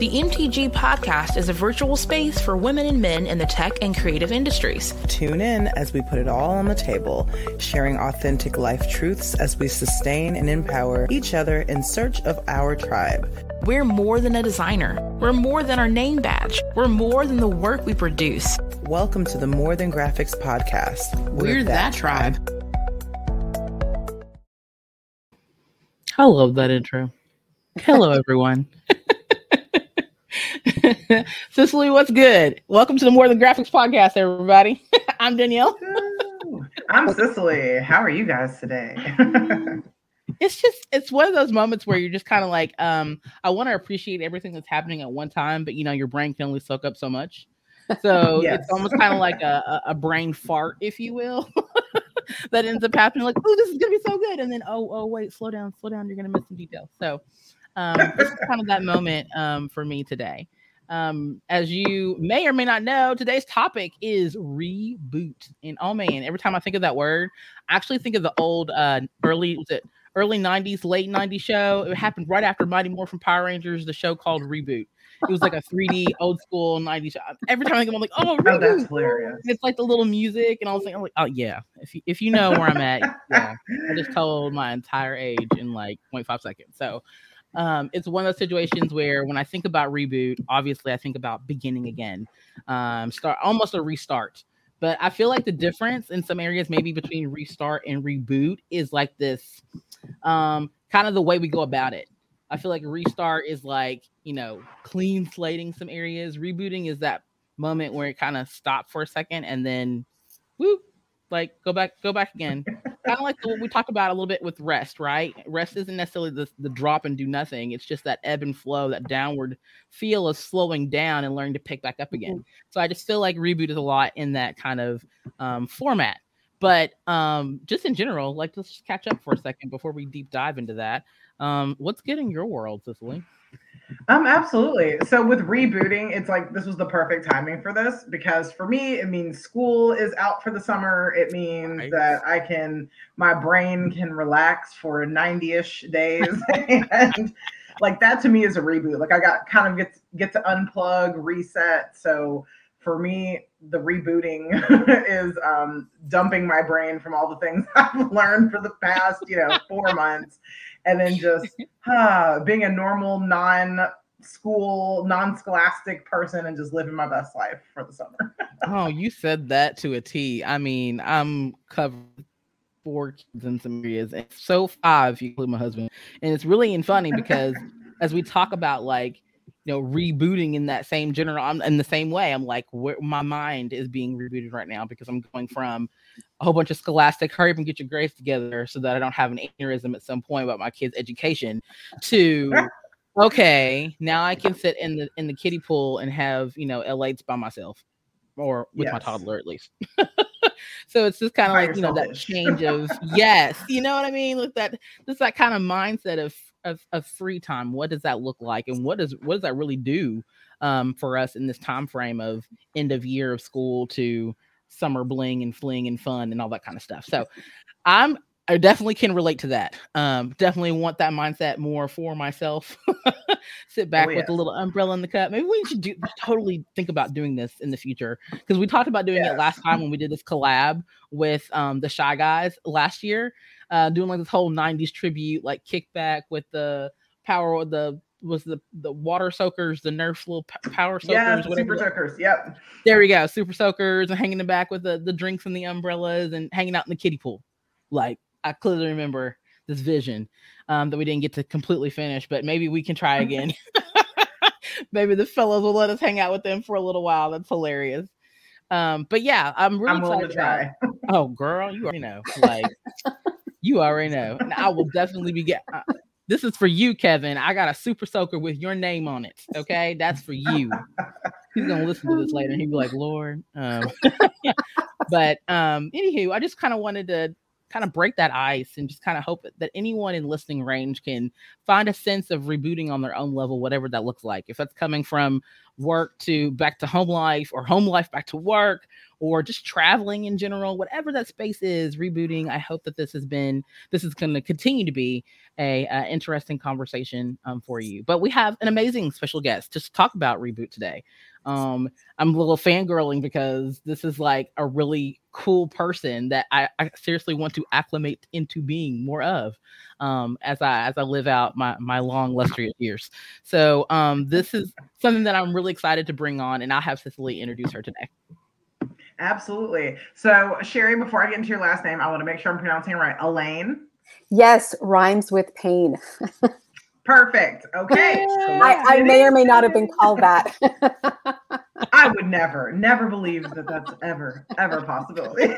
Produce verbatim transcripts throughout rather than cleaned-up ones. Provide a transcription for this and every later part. The M T G Podcast is a virtual space for women and men in the tech and creative industries. Tune in as we put it all on the table, sharing authentic life truths as we sustain and empower each other in search of our tribe. We're more than a designer. We're more than our name badge. We're more than the work we produce. Welcome to the More Than Graphics Podcast. We're, We're that, that tribe. tribe. I love that intro. Hello, everyone. Cicely, what's good? Welcome to the More Than Graphics Podcast, everybody. I'm Danielle. I'm Cicely. How are you guys today? It's just, it's one of those moments where you're just kind of like, um, I want to appreciate everything that's happening at one time, but you know, your brain can only soak up so much. So yes. It's almost kind of like a, a brain fart, if you will, that ends up happening like, oh, this is going to be so good. And then, oh, oh, wait, slow down, slow down. You're going to miss some details. So um, this is kind of that moment um, for me today. Um, as you may or may not know, today's topic is reboot. And oh man, every time I think of that word, I actually think of the old uh, early, was it early nineties, late nineties show. It happened right after Mighty Morphin Power Rangers, the show called Reboot. It was like a three D old school nineties show. Every time I think of it, I'm like, oh, Reboot. Oh, that's hilarious. It's like the little music and all things. I'm like, oh yeah. If you, if you know where I'm at, yeah. I just told my entire age in like zero point five seconds. So Um, it's one of those situations where when I think about reboot, obviously I think about beginning again, um, start almost a restart. But I feel like the difference in some areas maybe between restart and reboot is like this, um, kind of the way we go about it. I feel like restart is like, you know, clean slating some areas. Rebooting is that moment where it kind of stopped for a second and then whoop, like go back, go back again. Kind of like what we talked about a little bit with rest, right? Rest isn't necessarily the, the drop and do nothing. It's just that ebb and flow, that downward feel of slowing down and learning to pick back up again. So I just feel like reboot is a lot in that kind of um, format. But um, just in general, like let's just catch up for a second before we deep dive into that. Um, what's good in your world, Cicely? Um, absolutely. So with rebooting, it's like this was the perfect timing for this because for me, it means school is out for the summer. It means nice. that I can, my brain can relax for ninety-ish days. And like that to me is a reboot. Like I got kind of get, get to unplug, reset. So for me, the rebooting is um, dumping my brain from all the things I've learned for the past, you know, four months. And then just huh, being a normal, non-school, non-scholastic person and just living my best life for the summer. Oh, you said that to a T. I mean, I'm covered four kids in some areas. And so five, you include my husband. And it's really funny because as we talk about like, you know, rebooting in that same general, I'm in the same way. I'm like, where, my mind is being rebooted right now because I'm going from a whole bunch of scholastic, hurry up and get your grades together so that I don't have an aneurysm at some point about my kids' education to, okay, now I can sit in the in the kiddie pool and have, you know, L eights by myself or with yes. my toddler at least. So it's just kind of like, you know, that change of, yes, you know what I mean? Like that, just that kind of mindset of, Of, of free time. What does that look like, and what does what does that really do um, for us in this time frame of end of year of school to summer bling and fling and fun and all that kind of stuff? So, I'm I definitely can relate to that. Um, definitely want that mindset more for myself. Sit back oh, yeah. with a little umbrella in the cup. Maybe we should do totally think about doing this in the future because we talked about doing yeah. it last time when we did this collab with um, the Shy Guys last year. Uh, doing like this whole nineties tribute, like kickback with the power, the was the the water soakers, the Nerf little p- power soakers, yeah, super soakers, yep. There we go, super soakers, and hanging them back with the, the drinks and the umbrellas, and hanging out in the kiddie pool. Like I clearly remember this vision um, that we didn't get to completely finish, but maybe we can try again. Maybe the fellows will let us hang out with them for a little while. That's hilarious. Um, but yeah, I'm really I'm excited. To try. About, oh, girl, you already know, like. You already know. And I will definitely be get. Uh, this is for you, Kevin. I got a super soaker with your name on it. Okay, that's for you. He's gonna listen to this later, and he'll be like, "Lord." Um, but um, anywho, I just kind of wanted to kind of break that ice and just kind of hope that anyone in listening range can find a sense of rebooting on their own level, whatever that looks like. If that's coming from work to back to home life, or home life back to work. or just traveling in general, whatever that space is, rebooting. I hope that this has been, this is going to continue to be a uh, interesting conversation um, for you. But we have an amazing special guest to talk about Reboot today. Um, I'm a little fangirling because this is like a really cool person that I, I seriously want to acclimate into being more of, um, as I, as I live out my, my long lustrous years. So, um, this is something that I'm really excited to bring on, and I'll have Cicely introduce her today. Absolutely. So Sherry, before I get into your last name, I want to make sure I'm pronouncing it right. Elaine. Yes. Rhymes with pain. Perfect. Okay. So I, I may or may not have been called that. I would never, never believe that that's ever, ever a possibility.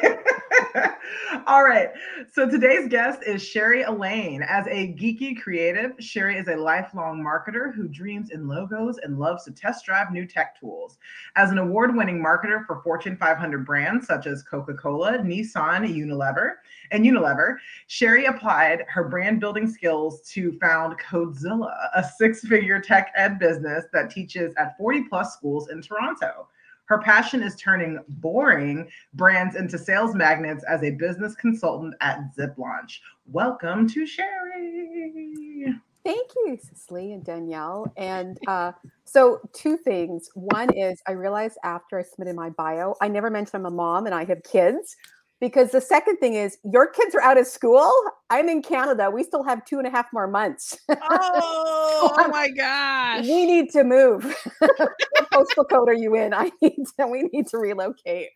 All right. So today's guest is Sherry Elaine. As a geeky creative, Sherry is a lifelong marketer who dreams in logos and loves to test drive new tech tools. As an award-winning marketer for Fortune five hundred brands such as Coca-Cola, Nissan, Unilever, and Unilever, Sherry applied her brand building skills to found Codezilla, a six-figure tech ed business that teaches at forty plus schools in Toronto. Her passion is turning boring brands into sales magnets as a business consultant at ZipLaunch. Welcome to Sherry. Thank you, Cicely and Danielle. And uh, so two things. One is I realized after I submitted my bio, I never mentioned I'm a mom and I have kids. Because the second thing is, your kids are out of school. I'm in Canada. We still have two and a half more months. Oh, so oh my gosh. We need to move. What postal code are you in? I need to, we need to relocate.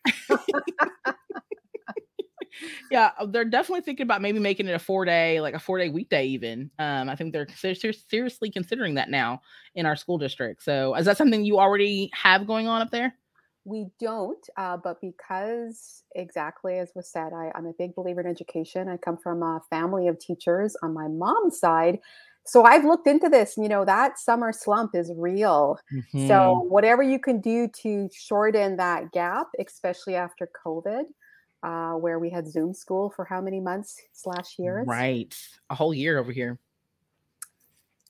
Yeah, they're definitely thinking about maybe making it a four-day, like a four-day weekday even. Um, I think they're ser- seriously considering that now in our school district. So is that something you already have going on up there? We don't, uh, but because exactly as was said, I, I'm a big believer in education. I come from a family of teachers on my mom's side. So I've looked into this, you know, that summer slump is real. Mm-hmm. So whatever you can do to shorten that gap, especially after COVID, uh, where we had Zoom school for how many months slash years? Right. A whole year over here.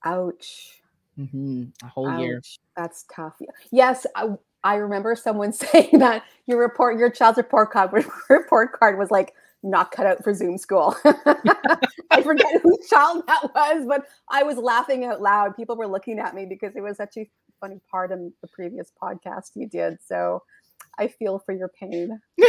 Ouch. Mm-hmm. A whole Ouch. year. That's tough. Yes. I, I remember someone saying that your report, your child's report card, report card was like not cut out for Zoom school. I forget whose child that was, but I was laughing out loud. People were looking at me because it was such a funny part of the previous podcast you did. So I feel for your pain. Yeah,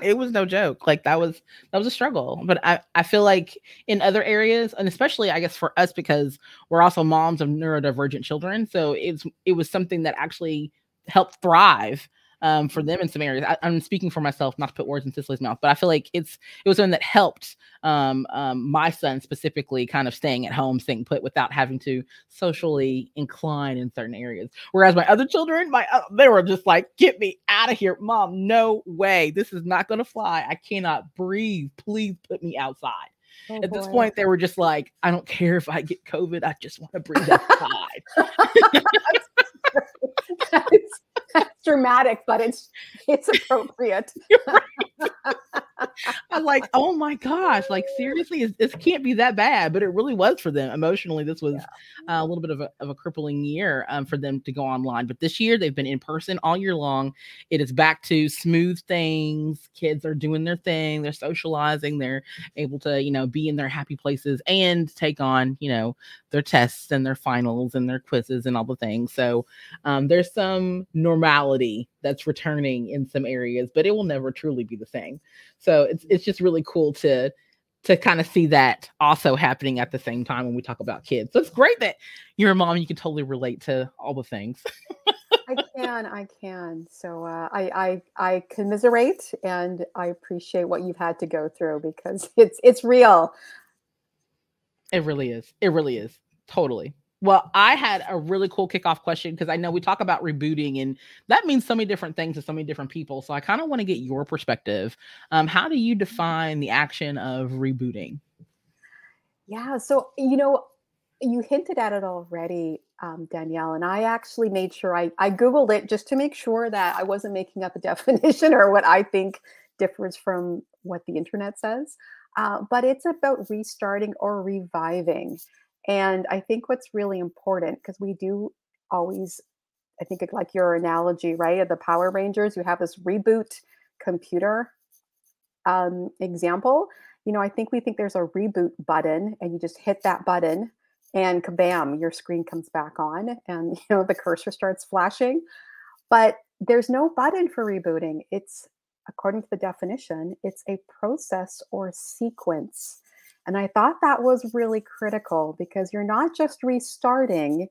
it was no joke. Like that was, that was a struggle, but I, I feel like in other areas, and especially I guess for us, because we're also moms of neurodivergent children. So it's, it was something that actually help thrive um, for them in some areas. I, I'm speaking for myself, not to put words in Cicely's mouth, but I feel like it's it was something that helped um, um, my son specifically kind of staying at home, staying put without having to socially incline in certain areas. Whereas my other children, my uh, they were just like, get me out of here, mom, no way. This is not going to fly. I cannot breathe. Please put me outside. Oh, At boy. this point, they were just like, I don't care if I get COVID. I just want to breathe outside. That's, that's dramatic, but it's it's appropriate. You're right. I'm like, oh my gosh! Like seriously, this can't be that bad. But it really was for them emotionally. This was yeah. uh, a little bit of a, of a crippling year um, for them to go online. But this year, they've been in person all year long. It is back to smooth things. Kids are doing their thing. They're socializing. They're able to, you know, be in their happy places and take on, you know, their tests and their finals and their quizzes and all the things. So um, there's some normality that's returning in some areas, but it will never truly be the same. So it's it's just really cool to to kind of see that also happening at the same time when we talk about kids. So it's great that you're a mom. You can totally relate to all the things. I can, I can. So uh, I, I I commiserate and I appreciate what you've had to go through because it's it's real. It really is. It really is. Totally. Well, I had a really cool kickoff question because I know we talk about rebooting and that means so many different things to so many different people. So I kind of want to get your perspective. Um, how do you define the action of rebooting? Yeah. So, you know, you hinted at it already, um, Danielle, and I actually made sure I, I Googled it just to make sure that I wasn't making up a definition or what I think differs from what the internet says. Uh, but it's about restarting or reviving. And I think what's really important, because we do always I think it, like your analogy, right, of the Power Rangers, you have this reboot computer um, example. You know, I think we think there's a reboot button and you just hit that button and kabam, your screen comes back on and, you know, the cursor starts flashing. But there's no button for rebooting. It's, according to the definition, it's a process or sequence. And I thought that was really critical because you're not just restarting,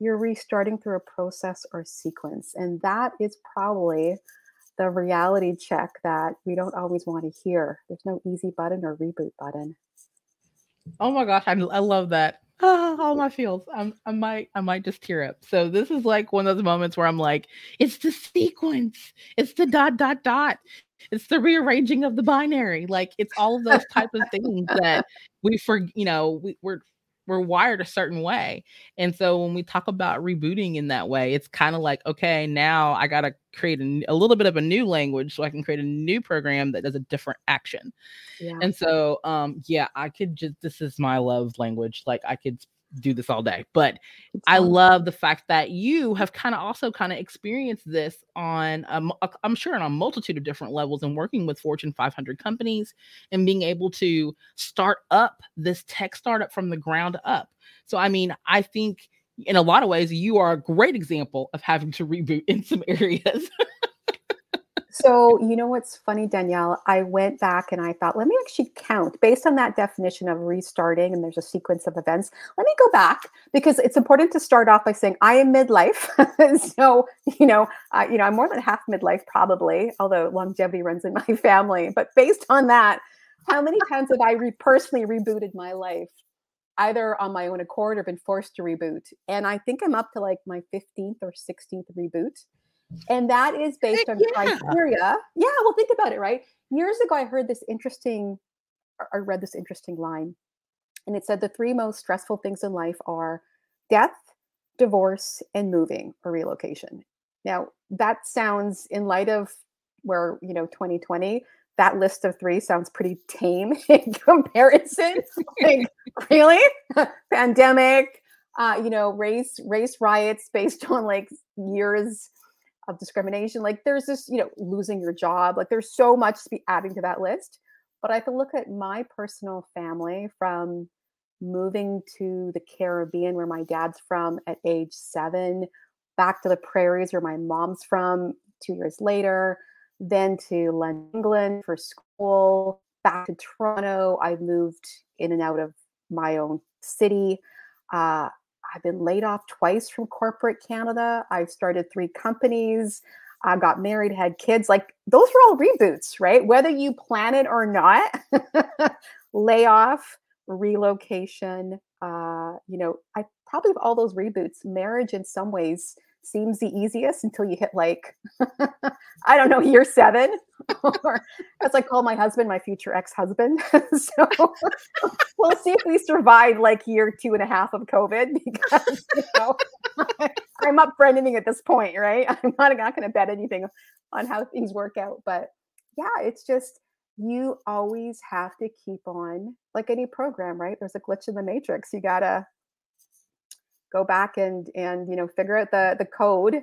you're restarting through a process or sequence. And that is probably the reality check that we don't always want to hear. There's no easy button or reboot button. Oh my gosh, I, I love that. Oh, all my feels. I'm, I might, I might just tear up. So this is like one of those moments where I'm like, it's the sequence, it's the dot, dot, dot. It's the rearranging of the binary. Like it's all of those type of things that we, for, you know, we, we're, we're wired a certain way. And so when we talk about rebooting in that way, it's kind of like, okay, now I got to create a, a little bit of a new language so I can create a new program that does a different action. Yeah. And so, um, yeah, I could just, this is my love language. Like I could do this all day, but it's I fun. love the fact that you have kind of also kind of experienced this on, um, I'm sure on a multitude of different levels and working with Fortune five hundred companies and being able to start up this tech startup from the ground up. So, I mean, I think in a lot of ways, you are a great example of having to reboot in some areas. So, you know, what's funny, Danielle, I went back and I thought, let me actually count based on that definition of restarting. And there's a sequence of events. Let me go back because it's important to start off by saying I am midlife. So, you know, uh, you know, I'm more than half midlife probably, although longevity runs in my family. But based on that, how many times have I re- personally rebooted my life, either on my own accord or been forced to reboot? And I think I'm up to like my fifteenth or sixteenth reboot. And that is based on yeah. criteria. Yeah, well, think about it, right? Years ago, I heard this interesting, or I read this interesting line, and it said the three most stressful things in life are death, divorce, and moving or relocation. Now, that sounds, in light of where, you know, twenty twenty, that list of three sounds pretty tame in comparison. Like, really? Pandemic, uh, you know, race, race riots based on like years of discrimination. Like there's this, you know, losing your job. Like there's so much to be adding to that list. But I can look at my personal family from moving to the Caribbean, where my dad's from, at age seven, back to the prairies, where my mom's from two years later, then to London, England for school, back to Toronto. I moved in and out of my own city. Uh, I've been laid off twice from corporate Canada. I've started three companies. I got married, had kids. Like those were all reboots, right? Whether you plan it or not, layoff, relocation, uh, you know, I probably have all those reboots. Marriage in some ways seems the easiest until you hit like, I don't know, year seven, or as I call my husband, my future ex-husband. So we'll see if we survive like year two and a half of COVID, because you know, I'm up for anything at this point, right? I'm not, I'm not going to bet anything on how things work out. But yeah, it's just, you always have to keep on, like any program, right? There's a glitch in the Matrix. You got to go back and, and, you know, figure out the, the code,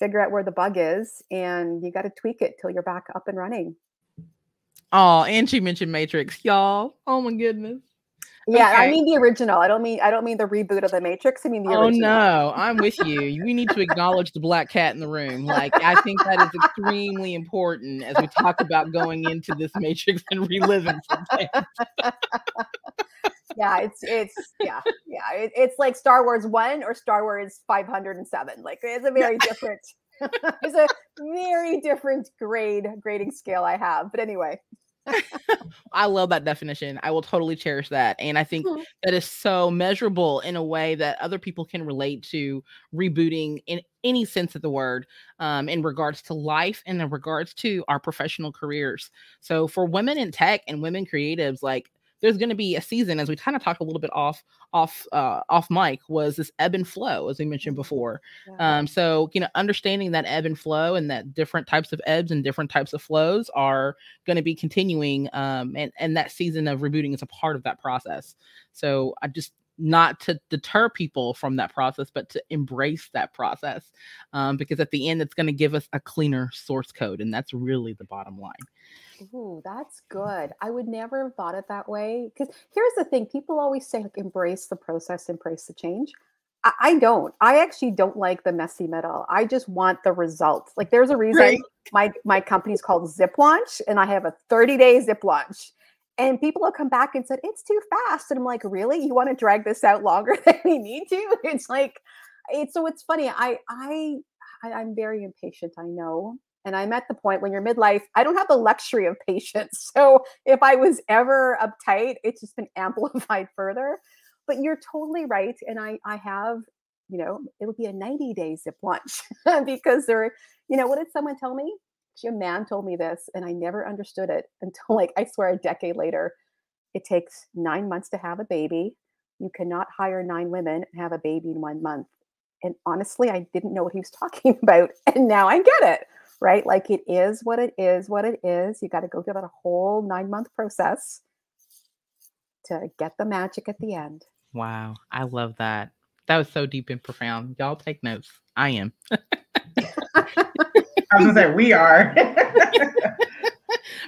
figure out where the bug is, and you got to tweak it till you're back up and running. Oh, and she mentioned Matrix, y'all. Oh my goodness. Yeah. Okay. I mean the original. I don't mean, I don't mean the reboot of the Matrix. I mean, the original. Oh no, I'm with you. We need to acknowledge the black cat in the room. Like, I think that is extremely important as we talk about going into this Matrix and reliving something. Yeah, it's it's yeah yeah it, it's like Star Wars one or Star Wars five hundred seven. Like it's a very different, it's a very different grade grading scale I have. But anyway, I love that definition. I will totally cherish that, and I think mm-hmm. that is so measurable in a way that other people can relate to rebooting in any sense of the word, um, in regards to life and in regards to our professional careers. So for women in tech and women creatives, like, there's going to be a season, as we kind of talked a little bit off, off, uh, off mic, was this ebb and flow, as we mentioned before. Yeah. Um, so, you know, understanding that ebb and flow and that different types of ebbs and different types of flows are going to be continuing. Um, and, and that season of rebooting is a part of that process. So I just not to deter people from that process, but to embrace that process, um, because at the end, it's going to give us a cleaner source code. And that's really the bottom line. Ooh, that's good. I would never have thought it that way. Because here's the thing. People always say, like, embrace the process, embrace the change. I, I don't. I actually don't like the messy middle. I just want the results. Like, there's a reason right. my, my company is called ZipLaunch, and I have a thirty-day ZipLaunch. And people have come back and said, it's too fast. And I'm like, really? You want to drag this out longer than we need to? It's like, it's, so it's funny. I, I, I, I'm very impatient, I know. And I'm at the point when you're midlife, I don't have the luxury of patience. So if I was ever uptight, it's just been amplified further. But you're totally right. And I, I have, you know, it'll be a ninety-day zip launch because they're, you know, what did someone tell me? Your man told me this, and I never understood it until, like, I swear a decade later. It takes nine months to have a baby. You cannot hire nine women and have a baby in one month. And honestly, I didn't know what he was talking about. And now I get it, right? Like, it is what it is, what it is. You got to go through that whole nine month process to get the magic at the end. Wow. I love that. That was so deep and profound. Y'all take notes. I am. I was gonna say we are.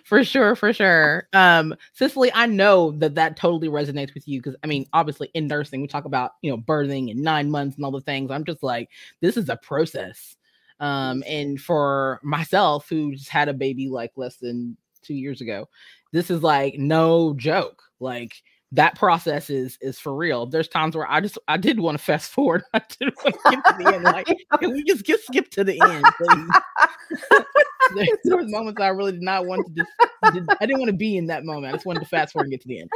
For sure, for sure. Um, Cicely, I know that that totally resonates with you because, I mean, obviously in nursing, we talk about, you know, birthing and nine months and all the things. I'm just like, this is a process. Um, and for myself, who just had a baby like less than two years ago, this is like no joke. Like, that process is is for real. There's times where I just, I did want to fast forward. I did want to skip to the end. Like, can we just get skip to the end, please? there, there were moments I really did not want to, just, did, I didn't want to be in that moment. I just wanted to fast forward and get to the end.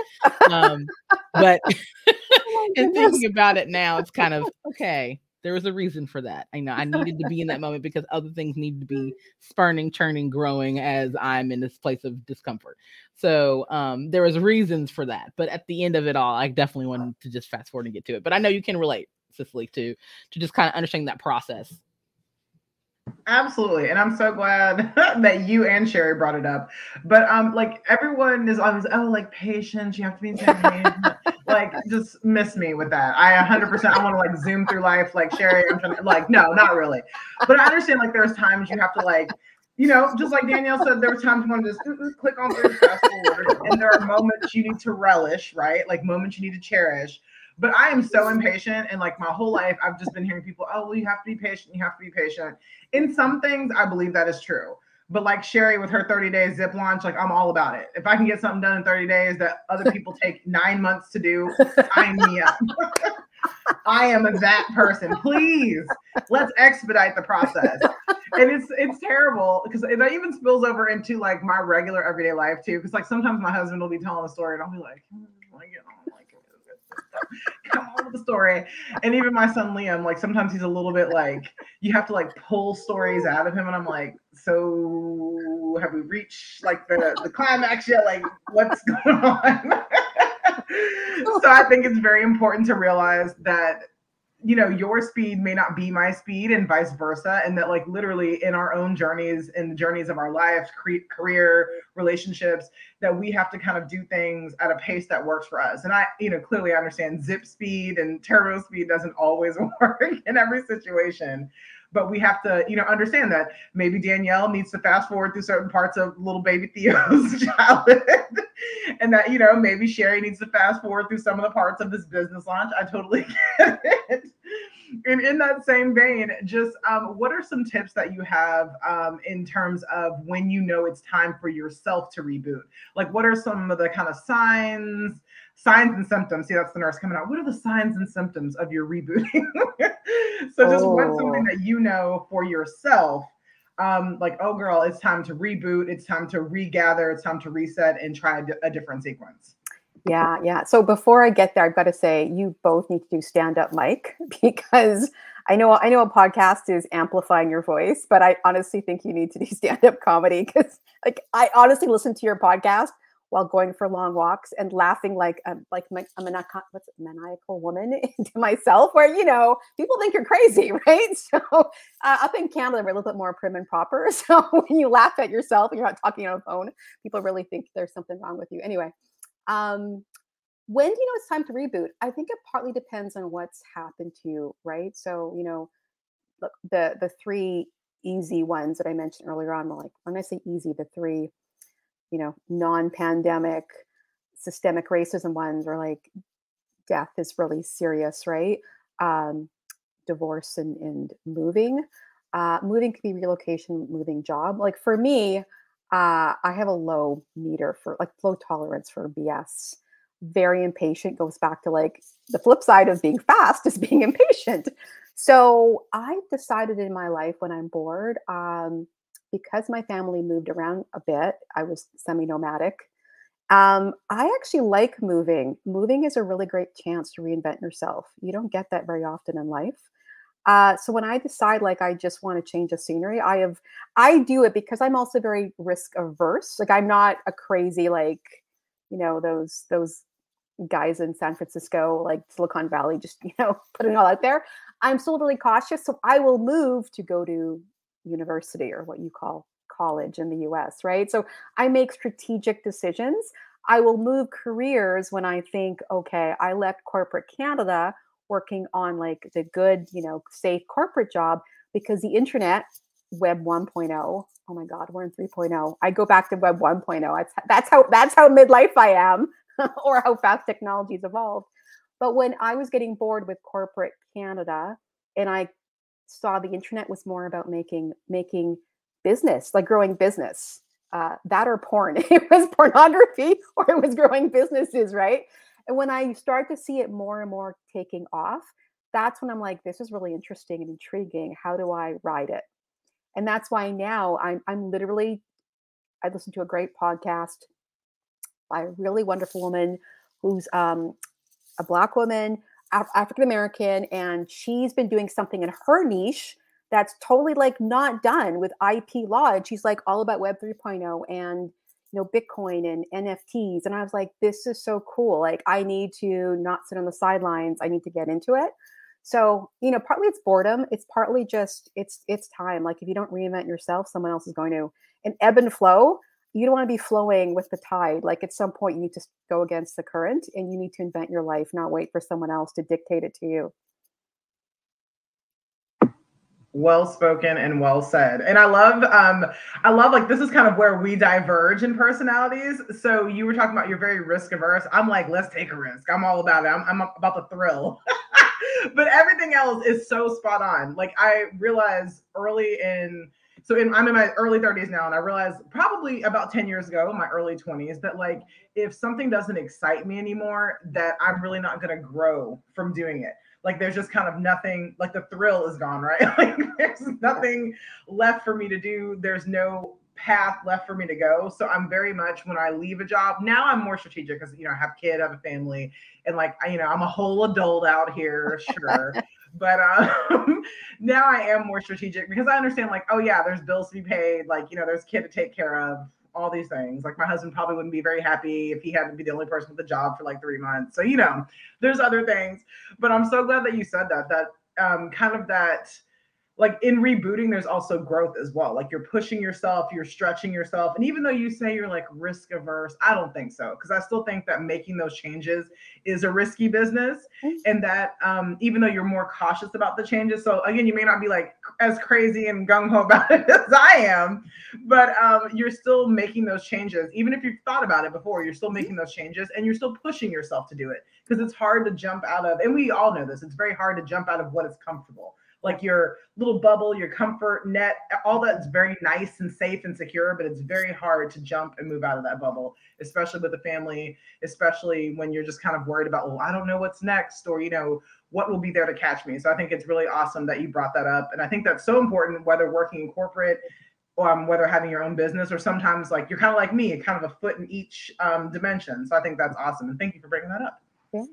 Um, but and thinking about it now, it's kind of, okay, there was a reason for that. I know I needed to be in that moment because other things needed to be spurning, churning, growing as I'm in this place of discomfort. So um, there was reasons for that. But at the end of it all, I definitely wanted to just fast forward and get to it. But I know you can relate, Cicely, to, to just kind of understanding that process. Absolutely. And I'm so glad that you and Sherry brought it up. But um, like, everyone is always, oh, like, patience, you have to be patient. Like, just miss me with that. I one hundred percent, I want to, like, zoom through life like Sherry. I'm trying to, like, no, not really. But I understand, like, there's times you have to, like, you know, just like Danielle said, there were times you want to just click on through fast forward. And there are moments you need to relish, right? Like, moments you need to cherish. But I am so impatient, and like my whole life, I've just been hearing people, oh, well, you have to be patient. You have to be patient. In some things, I believe that is true. But like Sherry with her thirty-day zip launch, like, I'm all about it. If I can get something done in thirty days that other people take nine months to do, sign me up. I am that person. Please, let's expedite the process. And it's it's terrible because that even spills over into like my regular everyday life too. Because like sometimes my husband will be telling a story, and I'll be like, oh, I don't like it. Come on with the story. And even my son Liam, like sometimes he's a little bit like, you have to like pull stories out of him, and I'm like, so have we reached like the, the climax yet? Like, what's going on? So I think it's very important to realize that, you know, your speed may not be my speed, and vice versa. And that, like, literally in our own journeys, in the journeys of our lives, cre- career, relationships, that we have to kind of do things at a pace that works for us. And I, you know, clearly I understand zip speed and turbo speed doesn't always work in every situation. But we have to, you know, understand that maybe Danielle needs to fast forward through certain parts of little baby Theo's childhood, and that, you know, maybe Sherry needs to fast forward through some of the parts of this business launch. I totally get it. And in that same vein, just um, what are some tips that you have um, in terms of when you know it's time for yourself to reboot? Like, what are some of the kind of signs, signs and symptoms? See, that's the nurse coming out. What are the signs and symptoms of your rebooting? So just oh. what's something that you know for yourself? Um, like, oh, girl, it's time to reboot. It's time to regather. It's time to reset and try a, d- a different sequence. Yeah, yeah. So before I get there, I've got to say you both need to do stand-up mic, because I know I know a podcast is amplifying your voice, but I honestly think you need to do stand-up comedy, because, like, I honestly listen to your podcast while going for long walks and laughing like a, like my, I'm a maniacal, what's it, maniacal woman to myself, where, you know, people think you're crazy, right? So uh, up in Canada, we're a little bit more prim and proper. So when you laugh at yourself and you're not talking on a phone, people really think there's something wrong with you. Anyway, um, When do you know it's time to reboot? I think it partly depends on what's happened to you, right? So, you know, look, the the three easy ones that I mentioned earlier on were like, when I say easy, the three, you know, non-pandemic systemic racism ones are like death is really serious, right? Um, divorce and, and moving. Uh, moving could be relocation, moving job. Like for me, uh, I have a low meter for like low tolerance for B S. Very impatient, goes back to like the flip side of being fast is being impatient. So I decided in my life when I'm bored, um, because my family moved around a bit, I was semi-nomadic. Um, I actually like moving. Moving is a really great chance to reinvent yourself. You don't get that very often in life. Uh, so when I decide like I just want to change the scenery, I have I do it because I'm also very risk averse. Like I'm not a crazy like, you know, those those guys in San Francisco, like Silicon Valley, just, you know, putting it all out there. I'm still really cautious. So I will move to go to university or what you call college in the U S, right? So I make strategic decisions. I will move careers when I think, okay, I left corporate Canada working on like the good, you know, safe corporate job because the internet, Web one point oh, oh my God, we're in three point oh. I go back to Web one point oh. That's, that's how that's how midlife I am or how fast technology's evolved. But when I was getting bored with corporate Canada and I saw the internet was more about making making business, like growing business, uh, that or porn. It was pornography or it was growing businesses, right? And when I start to see it more and more taking off, that's when I'm like, this is really interesting and intriguing. How do I ride it? And that's why now I'm I'm literally, I listened to a great podcast by a really wonderful woman who's um, a Black woman, Af- African-American, and she's been doing something in her niche that's totally like not done with I P law. And she's like all about Web three point oh and, you know, Bitcoin and N F Ts. And I was like, this is so cool. Like I need to not sit on the sidelines. I need to get into it. So, you know, partly it's boredom. It's partly just it's it's time. Like if you don't reinvent yourself, someone else is going to. And ebb and flow, you don't want to be flowing with the tide. Like at some point you need to go against the current and you need to invent your life, not wait for someone else to dictate it to you. Well spoken and well said. And I love, um, I love like, this is kind of where we diverge in personalities. So you were talking about you're very risk averse. I'm like, let's take a risk. I'm all about it. I'm, I'm about the thrill. But everything else is so spot on. Like I realized early in, so in, I'm in my early thirties now, and I realized probably about ten years ago, my early twenties, that like, if something doesn't excite me anymore, that I'm really not going to grow from doing it. Like there's just kind of nothing, like the thrill is gone, right? Like there's nothing left for me to do. There's no path left for me to go. So I'm very much, when I leave a job, now I'm more strategic because, you know, I have a kid, I have a family, and like, I, you know, I'm a whole adult out here, sure. But um, now I am more strategic because I understand like, oh yeah, there's bills to be paid. Like, you know, there's a kid to take care of, all these things. Like my husband probably wouldn't be very happy if he had to be the only person with a job for like three months. So, you know, there's other things, but I'm so glad that you said that, that um, kind of that, like in rebooting, there's also growth as well. Like you're pushing yourself, you're stretching yourself. And even though you say you're like risk averse, I don't think so. Cause I still think that making those changes is a risky business. And that um, even though you're more cautious about the changes. So again, you may not be like as crazy and gung ho about it as I am, but um, you're still making those changes. Even if you've thought about it before, you're still making those changes and you're still pushing yourself to do it. Cause it's hard to jump out of, and we all know this, it's very hard to jump out of what is comfortable. Like your little bubble, your comfort net, all that's very nice and safe and secure, but it's very hard to jump and move out of that bubble, especially with the family, especially when you're just kind of worried about, well, I don't know what's next or, you know, what will be there to catch me. So I think it's really awesome that you brought that up. And I think that's so important, whether working in corporate, um, whether having your own business, or sometimes like you're kind of like me, kind of a foot in each um, dimension. So I think that's awesome. And thank you for bringing that up. Yeah.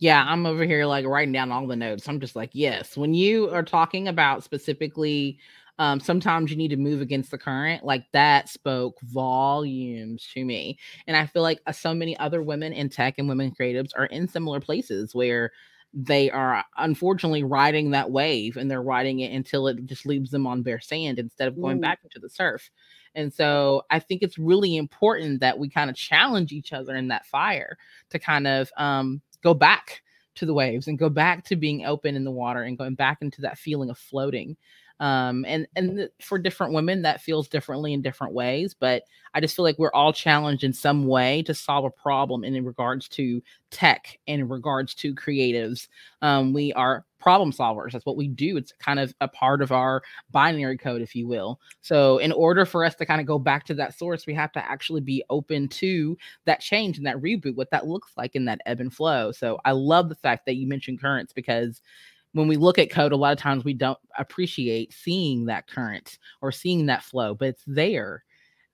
Yeah, I'm over here like writing down all the notes. I'm just like, yes, when you are talking about specifically, um, sometimes you need to move against the current, like that spoke volumes to me. And I feel like uh, so many other women in tech and women creatives are in similar places where they are unfortunately riding that wave and they're riding it until it just leaves them on bare sand instead of going mm. back into the surf. And so I think it's really important that we kind of challenge each other in that fire to kind of um, go back to the waves and go back to being open in the water and going back into that feeling of floating. Um, and, and for different women, that feels differently in different ways. But I just feel like we're all challenged in some way to solve a problem in regards to tech and in regards to creatives. Um, we are problem solvers. That's what we do. It's kind of a part of our binary code, if you will. So in order for us to kind of go back to that source, we have to actually be open to that change and that reboot, what that looks like in that ebb and flow. So I love the fact that you mentioned currents, because when we look at code, a lot of times we don't appreciate seeing that current or seeing that flow, but it's there.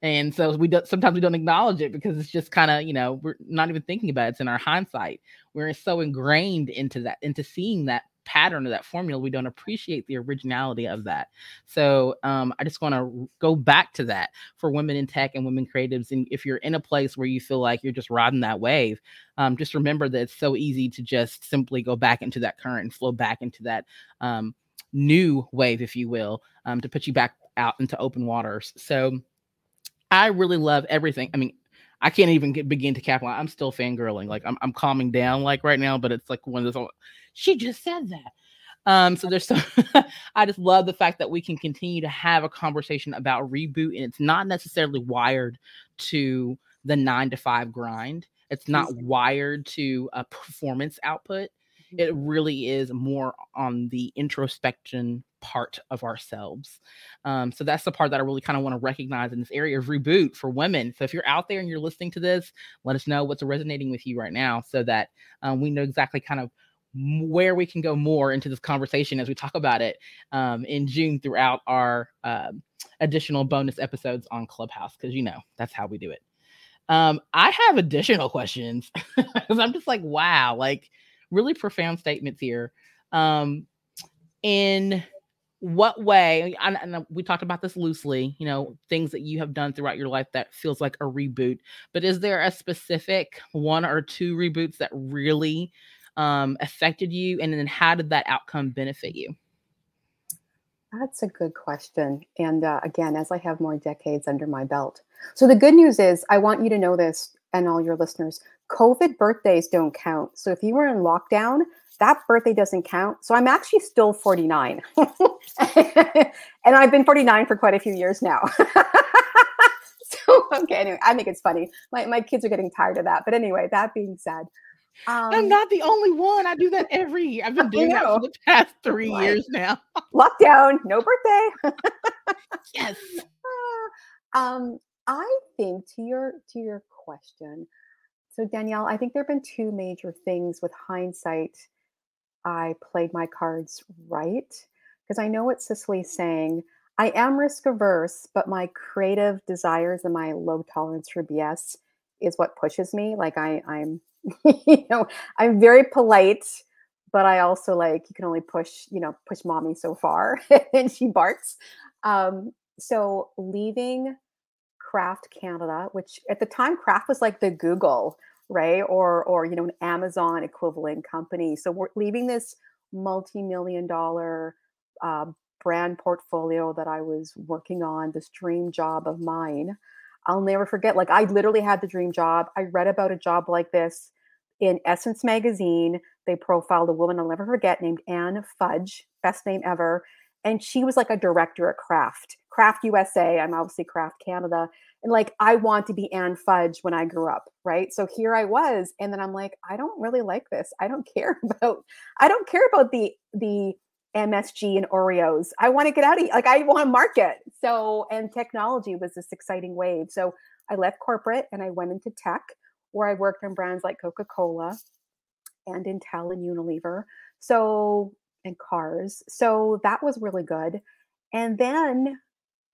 And so we don't, sometimes we don't acknowledge it because it's just kind of, you know, we're not even thinking about it. It's in our hindsight. We're so ingrained into that, into seeing that pattern of that formula, we don't appreciate the originality of that. So um, I just want to go back to that for women in tech and women creatives. And if you're in a place where you feel like you're just riding that wave, um, just remember that it's so easy to just simply go back into that current and flow back into that um, new wave, if you will, um, to put you back out into open waters. So I really love everything. I mean, I can't even get, begin to capitalize. I'm still fangirling. Like I'm, I'm calming down like right now, but it's like one of those, she just said that. Um, so there's so I just love the fact that we can continue to have a conversation about reboot, and it's not necessarily wired to the nine to five grind. It's not mm-hmm. wired to a performance output. Mm-hmm. It really is more on the introspection part of ourselves. Um, so that's the part that I really kind of want to recognize in this area of reboot for women. So if you're out there and you're listening to this, let us know what's resonating with you right now so that um, we know exactly kind of where we can go more into this conversation as we talk about it um, in June throughout our uh, additional bonus episodes on Clubhouse, because, you know, that's how we do it. Um, I have additional questions because I'm just like, wow, like really profound statements here. Um, in what way, and, and we talked about this loosely, you know, things that you have done throughout your life that feels like a reboot, but is there a specific one or two reboots that really um, affected you? And then how did that outcome benefit you? That's a good question. And uh, again, as I have more decades under my belt. So the good news is, I want you to know this and all your listeners, COVID birthdays don't count. So if you were in lockdown, that birthday doesn't count. So I'm actually still forty-nine. And I've been forty-nine for quite a few years now. So, okay, anyway, I think it's funny. My my kids are getting tired of that. But anyway, that being said. Um, I'm not the only one. I do that every year. I've been doing that for the past three like, years now. Lockdown, no birthday. Yes. Uh, um, I think to your to your question, so Danielle, I think there have been two major things with hindsight. I played my cards right, because I know what Cicely's saying. I am risk averse, but my creative desires and my low tolerance for B S is what pushes me. Like I, I'm, you know, I'm very polite, but I also like, you can only push, you know, push mommy so far and she barks. Um, so leaving Kraft Canada, which at the time Kraft was like the Google, right? Or, or, you know, an Amazon equivalent company. So we're leaving this multi-million dollar uh, brand portfolio that I was working on, this dream job of mine. I'll never forget. Like I literally had the dream job. I read about a job like this in Essence magazine. They profiled a woman I'll never forget named Anne Fudge, best name ever. And she was like a director at Kraft, Kraft U S A. I'm obviously Kraft Canada. And like, I want to be Anne Fudge when I grew up, right? So here I was. And then I'm like, I don't really like this. I don't care about, I don't care about the, the M S G and Oreos. I want to get out of, like, I want to market. So, and technology was this exciting wave. So I left corporate and I went into tech, where I worked on brands like Coca-Cola and Intel and Unilever. So, and cars. So that was really good. And then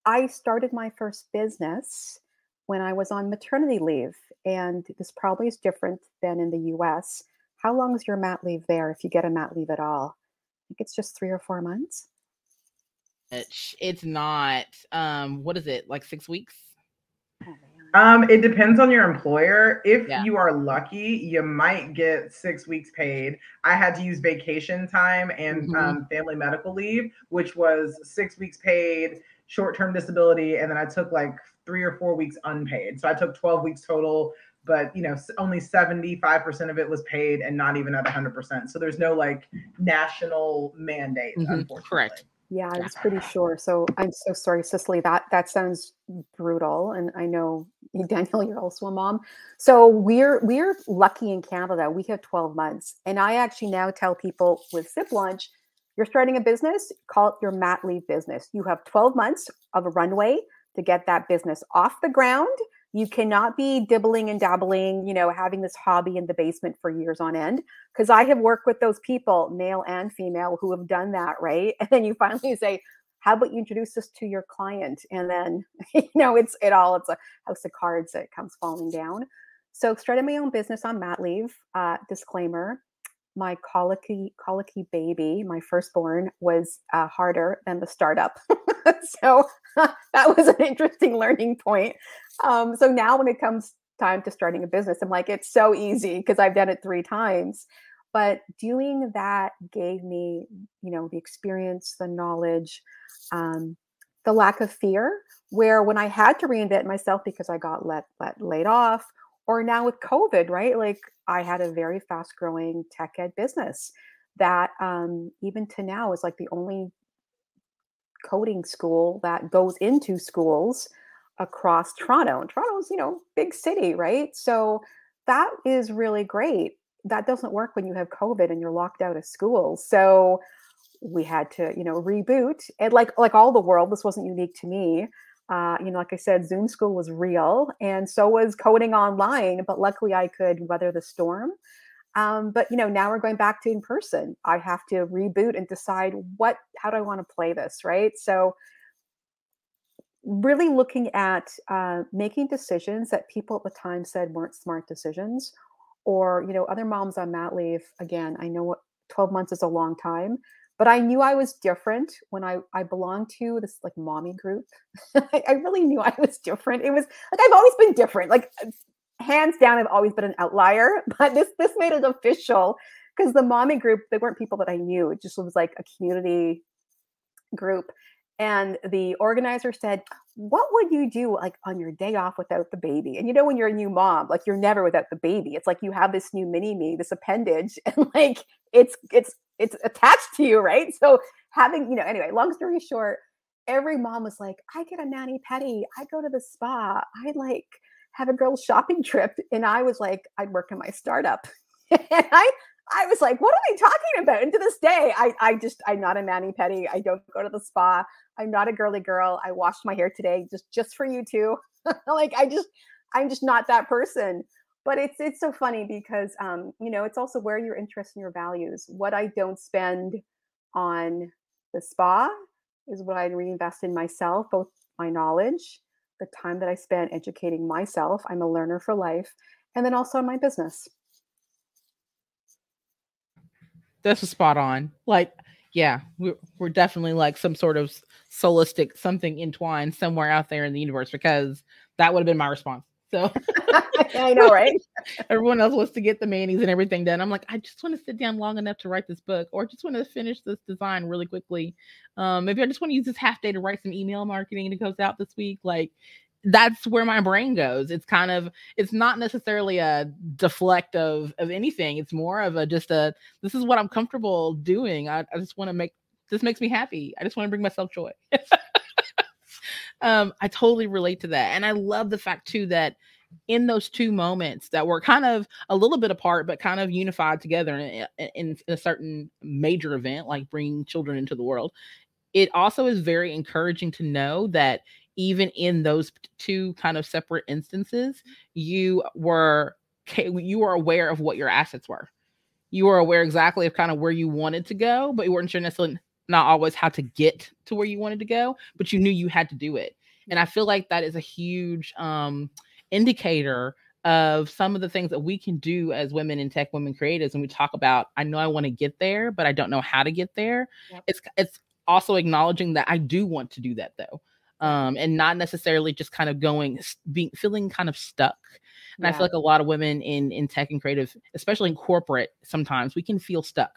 I started my first business when I was on maternity leave. And this probably is different than in the U S. How long is your mat leave there, if you get a mat leave at all? I think it's just three or four months. It's, it's not, um, what is it, like six weeks? Um, it depends on your employer. If yeah. you are lucky, you might get six weeks paid. I had to use vacation time and mm-hmm. um, family medical leave, which was six weeks paid, short-term disability. And then I took like three or four weeks unpaid. So I took twelve weeks total, but you know, only seventy-five percent of it was paid and not even at one hundred percent. So there's no like national mandate, mm-hmm. unfortunately. Correct. Yeah, I was pretty sure. So I'm so sorry, Cicely, that, that sounds brutal. And I know, Danielle, you're also a mom. So we're we're lucky in Canada. We have twelve months. And I actually now tell people with ZipLaunch, you're starting a business, call it your mat leave business. You have twelve months of a runway to get that business off the ground. You cannot be dibbling and dabbling, you know, having this hobby in the basement for years on end. Because I have worked with those people, male and female, who have done that, right? And then you finally say, how about you introduce this to your client? And then, you know, it's it all, it's a house of cards that comes falling down. So started my own business on mat leave. Uh, disclaimer, my colicky, colicky baby, my firstborn, was uh, harder than the startup. So that was an interesting learning point. Um, so now when it comes time to starting a business, I'm like, it's so easy because I've done it three times. But doing that gave me, you know, the experience, the knowledge, um, the lack of fear, where when I had to reinvent myself because I got let, let laid off, or now with COVID, right? Like I had a very fast growing tech ed business that um, even to now is like the only coding school that goes into schools across Toronto. And Toronto's, you know, big city, right? So that is really great. That doesn't work when you have COVID and you're locked out of school. So we had to, you know, reboot. And like, like all the world, this wasn't unique to me. Uh, you know, like I said, Zoom school was real and so was coding online, but luckily I could weather the storm. Um, but, you know, now we're going back to in person. I have to reboot and decide what, how do I want to play this, right? So really looking at uh, making decisions that people at the time said weren't smart decisions, or, you know, other moms on mat leave. Again, I know what twelve months is a long time, but I knew I was different when I, I belonged to this like mommy group. I, I really knew I was different. It was like, I've always been different. Like hands down, I've always been an outlier, but this, this made it official because the mommy group, they weren't people that I knew. It just was like a community group. And the organizer said, what would you do like on your day off without the baby? And you know, when you're a new mom, like you're never without the baby. It's like you have this new mini me, this appendage, and like it's it's it's attached to you, right? So having, you know, anyway, long story short, every mom was like, I get a mani-pedi, I go to the spa, I like have a girl's shopping trip. And I was like, I'd work in my startup. And I I was like, what are they talking about? And to this day, I, I just, I'm not a mani-pedi. I don't go to the spa. I'm not a girly girl. I washed my hair today just, just for you two. Like I just, I'm just not that person. But it's, it's so funny because, um, you know, it's also where your interests and your values. What I don't spend on the spa is what I reinvest in myself, both my knowledge, the time that I spent educating myself. I'm a learner for life. And then also in my business. That's spot on. Like, yeah, we're, we're definitely like some sort of solistic something entwined somewhere out there in the universe, because that would have been my response. So I know, right? Everyone else wants to get the manis and everything done. I'm like, I just want to sit down long enough to write this book, or just want to finish this design really quickly. Um, maybe I just want to use this half day to write some email marketing that goes out this week. Like, that's where my brain goes. It's kind of, it's not necessarily a deflect of, of anything. It's more of a, just a, this is what I'm comfortable doing. I, I just want to make, this makes me happy. I just want to bring myself joy. um, I totally relate to that. And I love the fact too, that in those two moments that were kind of a little bit apart, but kind of unified together in, in, in a certain major event, like bringing children into the world. It also is very encouraging to know that even in those two kind of separate instances, you were you were aware of what your assets were. You were aware exactly of kind of where you wanted to go, but you weren't sure necessarily not always how to get to where you wanted to go, but you knew you had to do it. And I feel like that is a huge um, indicator of some of the things that we can do as women in tech, women creatives. And we talk about, I know I want to get there, but I don't know how to get there. Yep. It's it's also acknowledging that I do want to do that though. Um, and not necessarily just kind of going, being, feeling kind of stuck. And yeah. I feel like a lot of women in, in tech and creative, especially in corporate, sometimes we can feel stuck.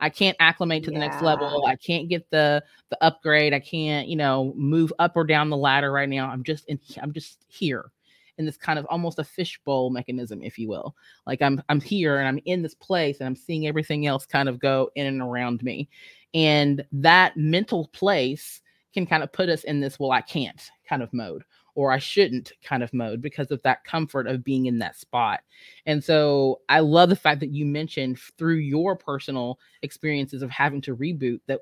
I can't acclimate to the yeah. next level. I can't get the the upgrade. I can't, you know, move up or down the ladder right now. I'm just in, I'm just here in this kind of almost a fishbowl mechanism, if you will. Like I'm I'm here and I'm in this place and I'm seeing everything else kind of go in and around me. And that mental place can kind of put us in this, well, I can't kind of mode, or I shouldn't kind of mode, because of that comfort of being in that spot. And so I love the fact that you mentioned through your personal experiences of having to reboot, that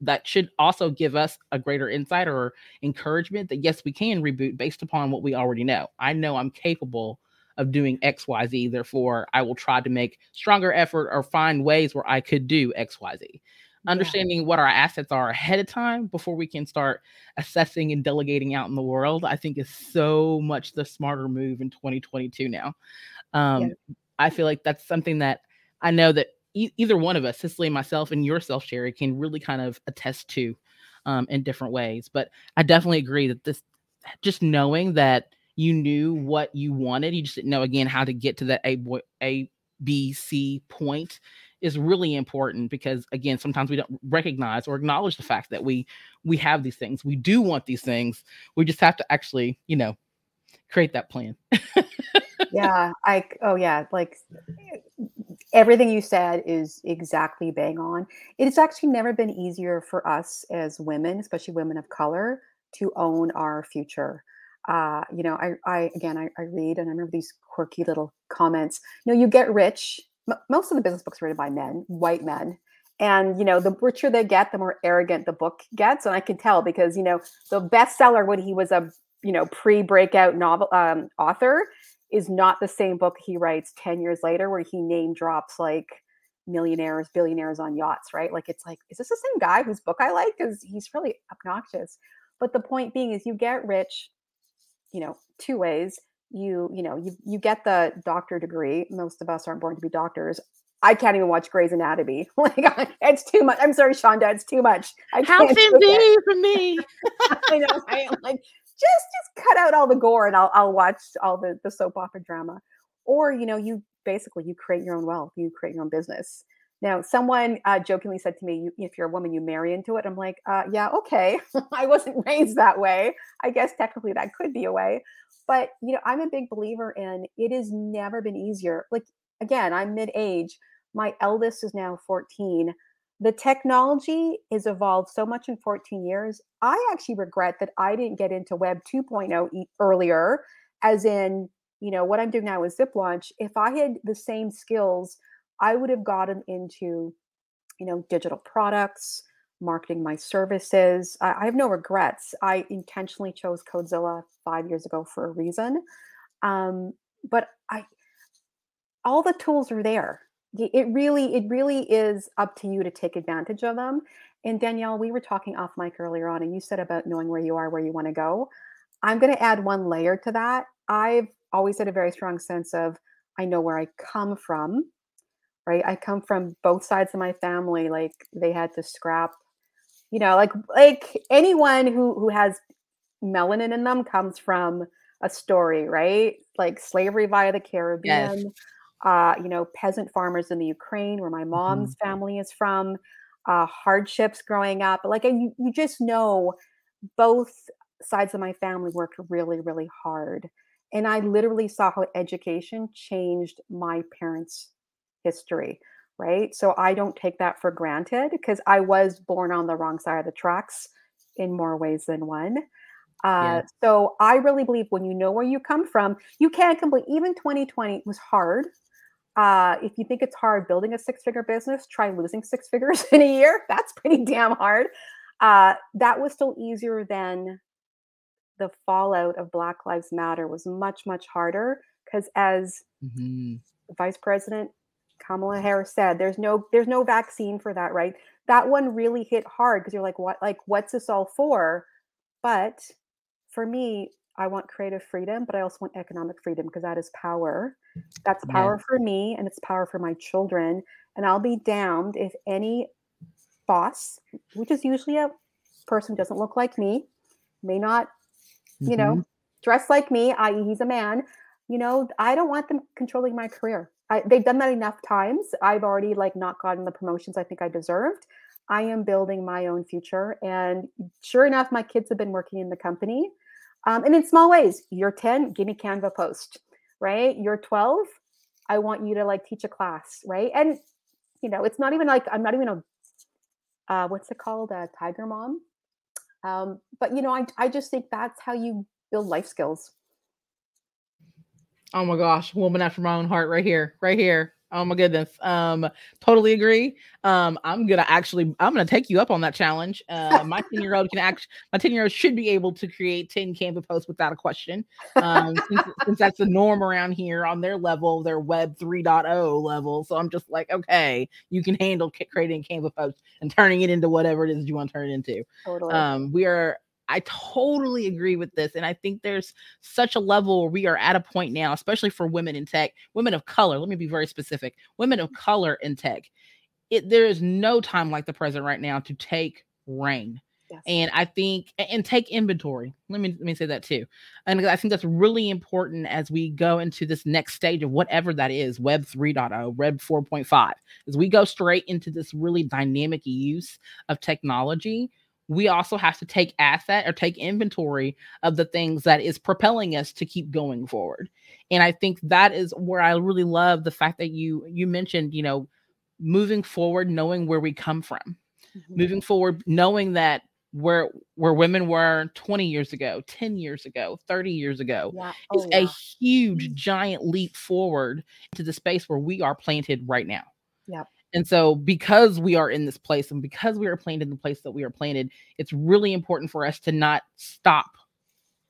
that should also give us a greater insight or encouragement that yes, we can reboot based upon what we already know. I know I'm capable of doing X, Y, Z. Therefore, I will try to make stronger effort or find ways where I could do X, Y, Z. Understanding yeah. what our assets are ahead of time before we can start assessing and delegating out in the world, I think is so much the smarter move in twenty twenty-two now. Um, yeah. I feel like that's something that I know that e- either one of us, Cicely, myself, and yourself, Sherry, can really kind of attest to um, in different ways. But I definitely agree that this, just knowing that you knew what you wanted, you just didn't know, again, how to get to that A, bo- A, B, C point, is really important, because again, sometimes we don't recognize or acknowledge the fact that we we have these things. We do want these things. We just have to actually, you know, create that plan. yeah, I oh yeah, like everything you said is exactly bang on. It's actually never been easier for us as women, especially women of color, to own our future. Uh, you know, I I again I, I read and I remember these quirky little comments. You know, you get rich. Most of the business books are written by men, white men. And, you know, the richer they get, the more arrogant the book gets. And I can tell because, you know, the bestseller when he was a, you know, pre-breakout novel um, author is not the same book he writes ten years later, where he name drops like millionaires, billionaires on yachts, right? Like, it's like, is this the same guy whose book I like? Because he's really obnoxious. But the point being is you get rich, you know, two ways. You, you know, you you get the doctor degree. Most of us aren't born to be doctors. I can't even watch Grey's Anatomy. Like, it's too much. I'm sorry, Shonda, it's too much. I How can be for me? I know, right? Like, just just cut out all the gore, and I'll I'll watch all the the soap opera drama. Or, you know, you basically you create your own wealth. You create your own business. Now, someone uh, jokingly said to me, you, if you're a woman, you marry into it. I'm like, uh, yeah, okay. I wasn't raised that way. I guess technically that could be a way. But, you know, I'm a big believer in it has never been easier. Like, again, I'm mid-age. My eldest is now fourteen. The technology has evolved so much in fourteen years. I actually regret that I didn't get into Web two point oh e- earlier, as in, you know, what I'm doing now is ZipLaunch. If I had the same skills, I would have gotten into, you know, digital products, marketing my services. I, I have no regrets. I intentionally chose Codezilla five years ago for a reason. Um, but I, all the tools are there. It really, it really is up to you to take advantage of them. And Danielle, we were talking off mic earlier on, and you said about knowing where you are, where you want to go. I'm going to add one layer to that. I've always had a very strong sense of, I know where I come from. Right. I come from both sides of my family. Like, they had to scrap, you know, like, like anyone who, who has melanin in them comes from a story, right? Like slavery via the Caribbean, yes. uh, you know, peasant farmers in the Ukraine, where my mom's mm-hmm. family is from, uh, hardships growing up. Like, you, you just know both sides of my family worked really, really hard. And I literally saw how education changed my parents' history, right? So I don't take that for granted, because I was born on the wrong side of the tracks in more ways than one. Uh, yeah. So I really believe when you know where you come from, you can't complete. Even twenty twenty was hard. Uh, if you think it's hard building a six-figure business, try losing six figures in a year. That's pretty damn hard. Uh, that was still easier than the fallout of Black Lives Matter was much, much harder, because as mm-hmm. Vice President Kamala Harris said, there's no there's no vaccine for that, right? That one really hit hard, because you're like, what, like, what's this all for? But for me, I want creative freedom, but I also want economic freedom, because that is power. That's power yeah. for me, and it's power for my children. And I'll be damned if any boss, which is usually a person who doesn't look like me, may not, mm-hmm. you know, dress like me, that is he's a man, you know, I don't want them controlling my career. I, they've done that enough times. I've already like not gotten the promotions I think I deserved. I am building my own future. And sure enough, my kids have been working in the company. Um, and in small ways, you're ten, give me Canva post, right? You're twelve, I want you to like teach a class, right? And, you know, it's not even like, I'm not even a, uh, what's it called? A tiger mom. Um, but, you know, I I just think that's how you build life skills. Oh my gosh, woman after my own heart right here, right here. Oh my goodness. Um, totally agree. Um, I'm going to actually, I'm going to take you up on that challenge. Uh, my ten year old can actually, my ten year old should be able to create ten Canva posts without a question. Um, since, since that's the norm around here on their level, their Web three point oh level. So I'm just like, okay, you can handle creating Canva posts and turning it into whatever it is you want to turn it into. Totally. Um, we are, I totally agree with this. And I think there's such a level where we are at a point now, especially for women in tech, women of color. Let me be very specific. Women of color in tech. It, there is no time like the present right now to take reign. Yes. And I think, and take inventory. Let me, let me say that too. And I think that's really important as we go into this next stage of whatever that is, Web three point oh, Web four point five, as we go straight into this really dynamic use of technology. We also have to take asset or take inventory of the things that is propelling us to keep going forward. And I think that is where I really love the fact that you, you mentioned, you know, moving forward, knowing where we come from, mm-hmm. moving forward, knowing that where, where women were twenty years ago, ten years ago, thirty years ago yeah. oh, is yeah. a huge giant leap forward to the space where we are planted right now. Yeah. And so because we are in this place and because we are planted in the place that we are planted, it's really important for us to not stop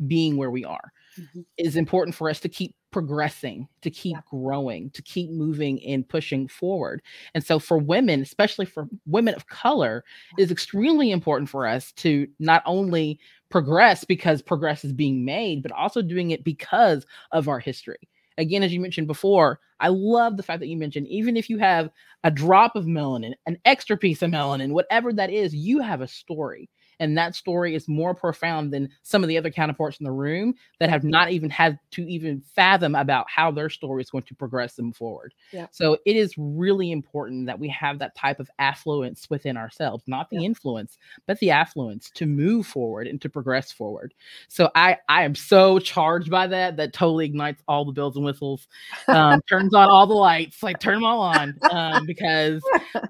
being where we are. Mm-hmm. It's important for us to keep progressing, to keep yeah. growing, to keep moving and pushing forward. And so for women, especially for women of color, yeah. it's extremely important for us to not only progress because progress is being made, but also doing it because of our history. Again, as you mentioned before, I love the fact that you mentioned, even if you have a drop of melanin, an extra piece of melanin, whatever that is, you have a story. And that story is more profound than some of the other counterparts in the room that have not even had to even fathom about how their story is going to progress them forward. Yeah. So it is really important that we have that type of affluence within ourselves, not the yeah. influence, but the affluence to move forward and to progress forward. So I, I am so charged by that. That totally ignites all the bells and whistles, um, turns on all the lights, like turn them all on um, because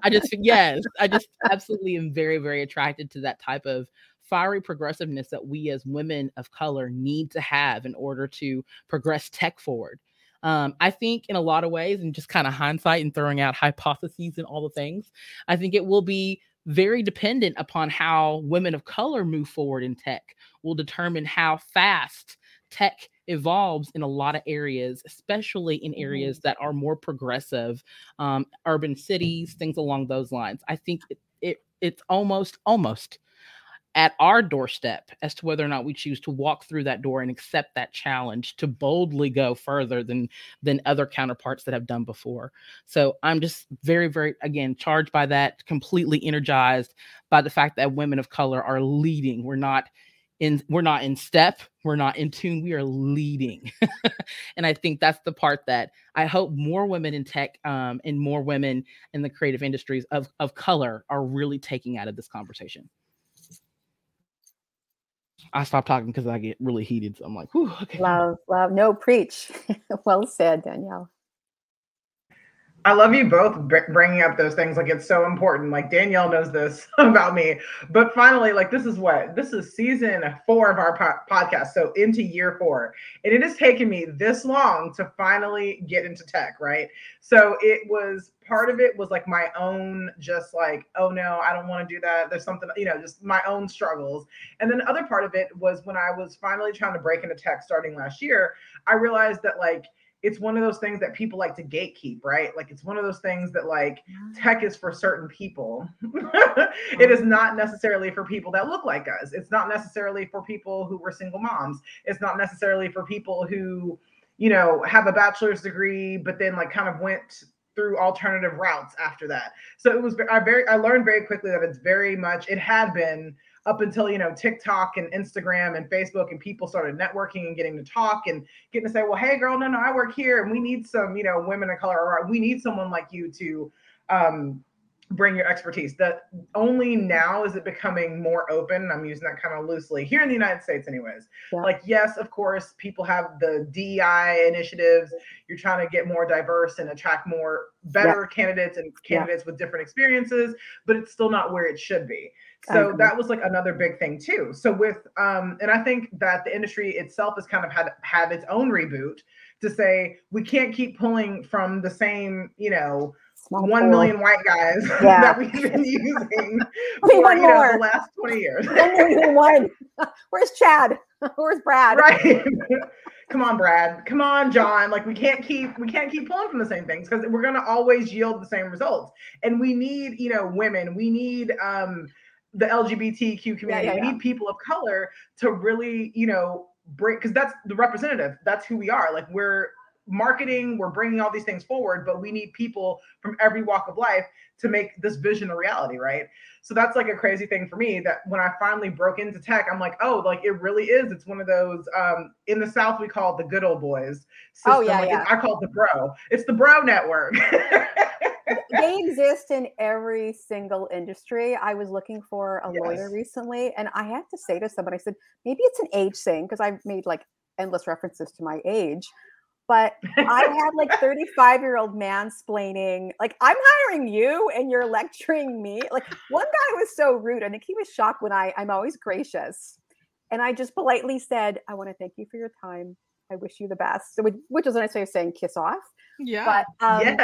I just, yes, I just absolutely am very, very attracted to that type of Of fiery progressiveness that we as women of color need to have in order to progress tech forward. Um, I think in a lot of ways, and just kind of hindsight and throwing out hypotheses and all the things, I think it will be very dependent upon how women of color move forward in tech will determine how fast tech evolves in a lot of areas, especially in areas mm-hmm. that are more progressive, um, urban cities, things along those lines. I think it, it it's almost, almost, at our doorstep as to whether or not we choose to walk through that door and accept that challenge to boldly go further than than other counterparts that have done before. So I'm just very, very, again, charged by that, completely energized by the fact that women of color are leading. We're not in, we're not in step. We're not in tune. We are leading. And I think that's the part that I hope more women in tech um, and more women in the creative industries of, of color are really taking out of this conversation. I stopped talking because I get really heated. So I'm like, whew, okay. Love, love. No, preach. Well said, Danielle. I love you both bringing up those things. Like, it's so important. Like, Danielle knows this about me. But finally, like, this is what? This is season four of our po- podcast. So into year four. And it has taken me this long to finally get into tech, right? So it was, part of it was like my own, just like, oh no, I don't want to do that. There's something, you know, just my own struggles. And then the other part of it was when I was finally trying to break into tech starting last year, I realized that, like, it's one of those things that people like to gatekeep, right? Like, it's one of those things that, like, tech is for certain people. It is not necessarily for people that look like us. It's not necessarily for people who were single moms. It's not necessarily for people who, you know, have a bachelor's degree, but then, like, kind of went through alternative routes after that. So it was, I very, I learned very quickly that it's very much, it had been up until, you know, TikTok and Instagram and Facebook and people started networking and getting to talk and getting to say, well, hey, girl, no, no, I work here and we need some, you know, women of color, or we need someone like you to um, bring your expertise. That only now is it becoming more open. I'm using that kind of loosely here in the United States anyways. Yeah. Like, yes, of course, people have the D E I initiatives. You're trying to get more diverse and attract more better yeah. candidates and candidates yeah. with different experiences, but it's still not where it should be. So that was like another big thing too. So with, um, and I think that the industry itself has kind of had, had its own reboot to say, we can't keep pulling from the same, you know, One million white guys yeah. that we've been using for you know, the last twenty years. one million one. Where's Chad? Where's Brad? Right. Come on, Brad. Come on, John. Like we can't keep we can't keep pulling from the same things because we're gonna always yield the same results. And we need, you know, women. We need um, the L G B T Q community. Yeah, yeah, yeah. We need people of color to really, you know, break, because that's the representative. That's who we are. Like we're marketing, we're bringing all these things forward, but we need people from every walk of life to make this vision a reality, right? So that's like a crazy thing for me that when I finally broke into tech, I'm like, oh, like it really is. It's one of those, um, in the South, we call it the good old boys system. Oh, yeah, like yeah. I call it the bro. It's the bro network. They exist in every single industry. I was looking for a yes. lawyer recently, and I had to say to someone, I said, maybe it's an age thing, because I've made like endless references to my age. But I had like thirty-five-year-old mansplaining, like, I'm hiring you and you're lecturing me. Like one guy was so rude. I think he was shocked when I, I'm always gracious. And I just politely said, I want to thank you for your time. I wish you the best. So, which is a nice way of saying kiss off. Yeah. But um, yes.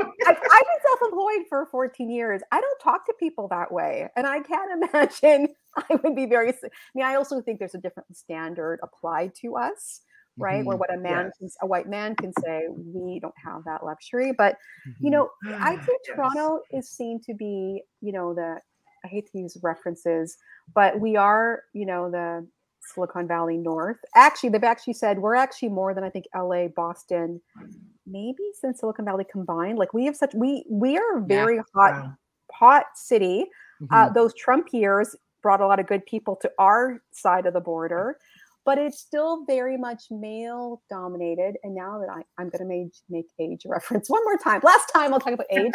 I've, I've been self-employed for fourteen years. I don't talk to people that way. And I can't imagine I would be very, I mean, I also think there's a different standard applied to us. Right. Mm-hmm. Where what a man, yes. can, a white man can say, we don't have that luxury. But, mm-hmm. you know, I think yes. Toronto is seen to be, you know, the, I hate to use references, but we are, you know, the Silicon Valley North. Actually, they've actually said we're actually more than I think L A, Boston, maybe since Silicon Valley combined. Like we have such, we, we are a very yeah. hot, wow. hot city. Mm-hmm. Uh, those Trump years brought a lot of good people to our side of the border. But it's still very much male dominated. And now that I, I'm going to make, make age reference one more time. Last time I'll talk about age,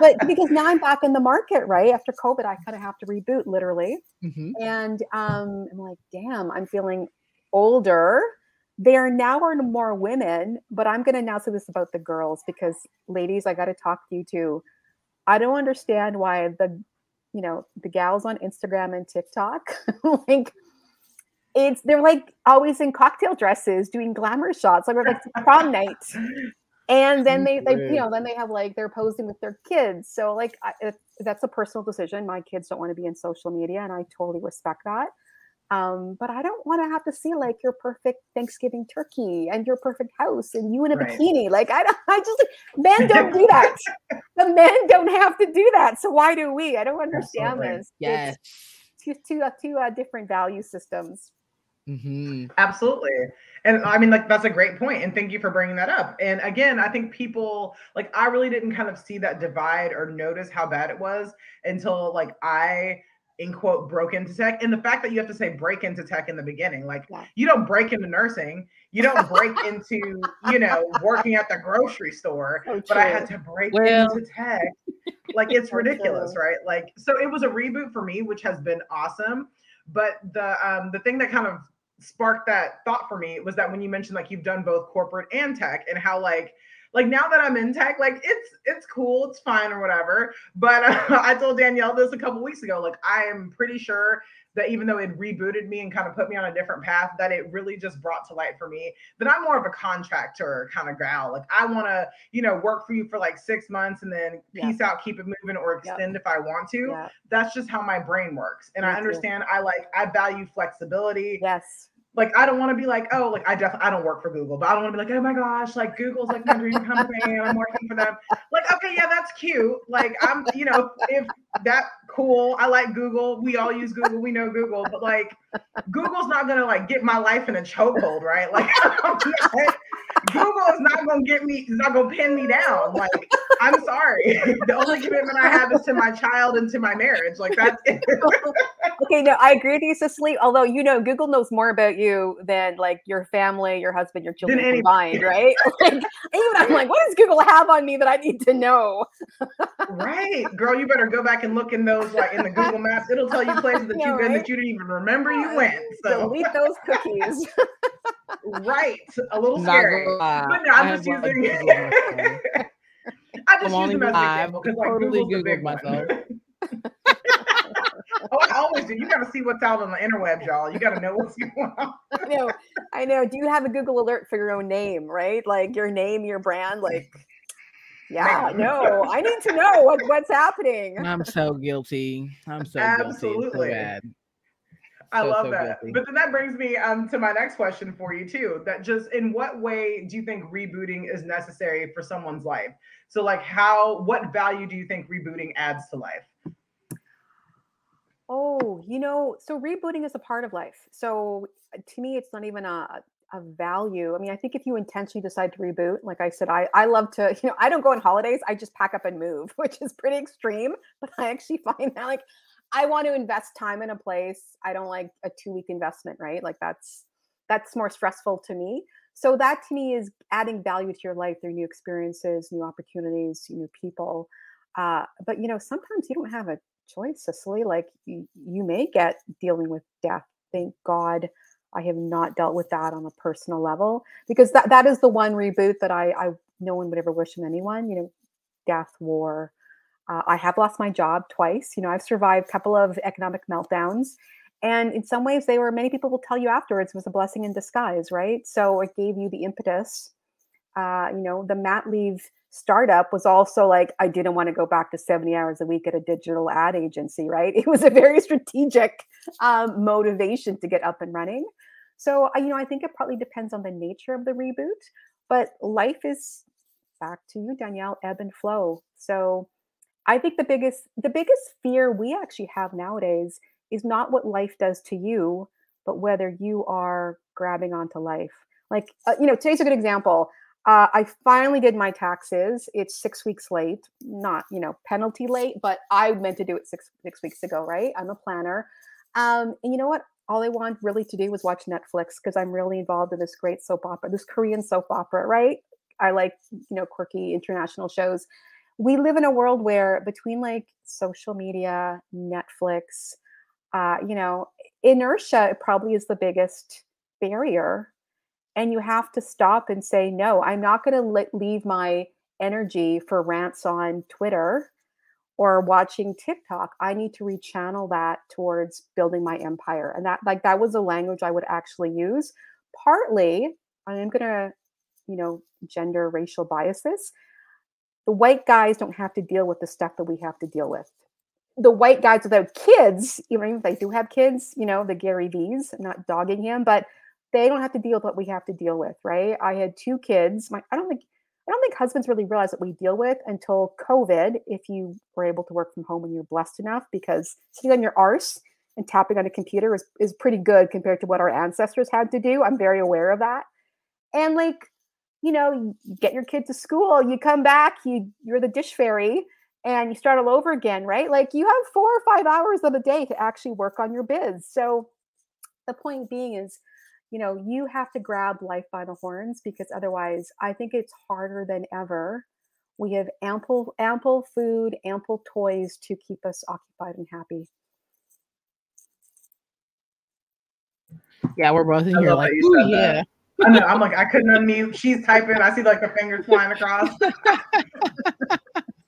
but because now I'm back in the market, right? After COVID, I kind of have to reboot literally. Mm-hmm. And um, I'm like, damn, I'm feeling older. There now are more women, but I'm going to now say this about the girls because ladies, I got to talk to you too. I don't understand why the, you know, the gals on Instagram and TikTok, like, It's they're like always in cocktail dresses doing glamour shots. Like we're like prom night, and then they, they, you know, then they have like they're posing with their kids. So like I, it, that's a personal decision. My kids don't want to be in social media, and I totally respect that. Um, but I don't want to have to see like your perfect Thanksgiving turkey and your perfect house and you in a right. bikini. Like I, don't, I just like, men don't do that. The men don't have to do that. So why do we? I don't understand Absolutely. This. Yes, it's two two, two uh, different value systems. Mm-hmm. Absolutely. And I mean, like, that's a great point. And thank you for bringing that up. And again, I think people like, I really didn't kind of see that divide or notice how bad it was until like I, in quote, broke into tech. And the fact that you have to say break into tech in the beginning, like yeah. you don't break into nursing, you don't break into, you know, working at the grocery store, oh, but I had to break well. into tech. Like it's ridiculous, oh, right? Like, so it was a reboot for me, which has been awesome. But the, um, the thing that kind of sparked that thought for me was that when you mentioned like you've done both corporate and tech and how like like now that I'm in tech, like it's it's cool, it's fine or whatever, but uh, I told Danielle this a couple weeks ago, like I am pretty sure that even though it rebooted me and kind of put me on a different path, that it really just brought to light for me that I'm more of a contractor kind of gal. Like I want to, you know, work for you for like six months and then peace yeah. out, keep it moving or extend yeah. if I want to. Yeah. That's just how my brain works. And me I understand too. I like, I value flexibility. Yes. Like, I don't want to be like, oh, like, I definitely, I don't work for Google, but I don't want to be like, oh my gosh, like Google's like my dream company and I'm working for them. Like, okay, yeah, that's cute. Like, I'm, you know, if that's cool, I like Google. We all use Google. We know Google. But like, Google's not going to like get my life in a chokehold, right? Like I'm not, Google is not going to get me, is not going to pin me down. Like, I'm sorry. The only commitment I have is to my child and to my marriage. Like that's it. Okay, no, I agree with you, Cicely. Although, you know, Google knows more about you than like your family, your husband, your children combined, right? Like, even I'm like, what does Google have on me that I need to know? Right. Girl, you better go back and look in those, like in the Google Maps. It'll tell you places that you've been that you didn't even remember you went. So. Delete those cookies. Right. A little scary. But no, I'm I just using it. I just I'm use them as an example because like totally Google's Googled the big myself. Oh, I always do. You got to see what's out on the interwebs, y'all. You got to know what's going on. I know. I know. Do you have a Google alert for your own name, right? Like your name, your brand, like, yeah, no, I need to know what, what's happening. I'm so guilty. I'm so Absolutely. guilty. It's so bad. I so, love so that. Guilty. But then that brings me um, to my next question for you too, that just in what way do you think rebooting is necessary for someone's life? So like how, what value do you think rebooting adds to life? Oh, you know, so rebooting is a part of life. So to me, it's not even a, a value. I mean, I think if you intentionally decide to reboot, like I said, I, I love to, you know, I don't go on holidays. I just pack up and move, which is pretty extreme, but I actually find that like, I want to invest time in a place. I don't like a two week investment, right? Like that's, that's more stressful to me. So that to me is adding value to your life through new experiences, new opportunities, new people. Uh, but you know, sometimes you don't have a choice, Cicely. Like you, you may get dealing with death. Thank God I have not dealt with that on a personal level, because that, that is the one reboot that I, I, no one would ever wish on anyone, you know, death, war. Uh, I have lost my job twice. You know, I've survived a couple of economic meltdowns. And in some ways, they were, many people will tell you afterwards, was a blessing in disguise, right? So it gave you the impetus. Uh, you know, the mat leave startup was also like, I didn't want to go back to seventy hours a week at a digital ad agency, right? It was a very strategic um, motivation to get up and running. So, you know, I think it probably depends on the nature of the reboot. But life is, back to you, Danielle, ebb and flow. So I think the biggest the biggest fear we actually have nowadays is not what life does to you, but whether you are grabbing onto life. Like, uh, you know, today's a good example. Uh, I finally did my taxes. It's six weeks late, not, you know, penalty late, but I meant to do it six six weeks ago, right? I'm a planner. Um, and you know what? All I want really to do was watch Netflix because I'm really involved in this great soap opera, this Korean soap opera, right? I like, you know, quirky international shows. We live in a world where between like social media, Netflix, uh, you know, inertia probably is the biggest barrier. And you have to stop and say, no, I'm not going to le- leave my energy for rants on Twitter or watching TikTok. I need to rechannel that towards building my empire. And that, like, that was a language I would actually use. Partly, I'm going to, you know, gender, racial biases. The white guys don't have to deal with the stuff that we have to deal with. The white guys without kids, even if they do have kids, you know, the Gary V's, I'm not dogging him, but they don't have to deal with what we have to deal with, right? I had two kids. My, I don't think I don't think husbands really realize what we deal with until COVID, if you were able to work from home and you're blessed enough, because sitting on your arse and tapping on a computer is, is pretty good compared to what our ancestors had to do. I'm very aware of that. And like, you know, you get your kid to school, you come back, you, you're the dish fairy, and you start all over again, right? Like you have four or five hours of a day to actually work on your biz. So the point being is, you know, you have to grab life by the horns, because otherwise I think it's harder than ever. We have ample, ample food, ample toys to keep us occupied and happy. Yeah, we're both in here like, ooh, yeah. That. I know. I'm like, I couldn't unmute. She's typing. I see like the fingers flying across.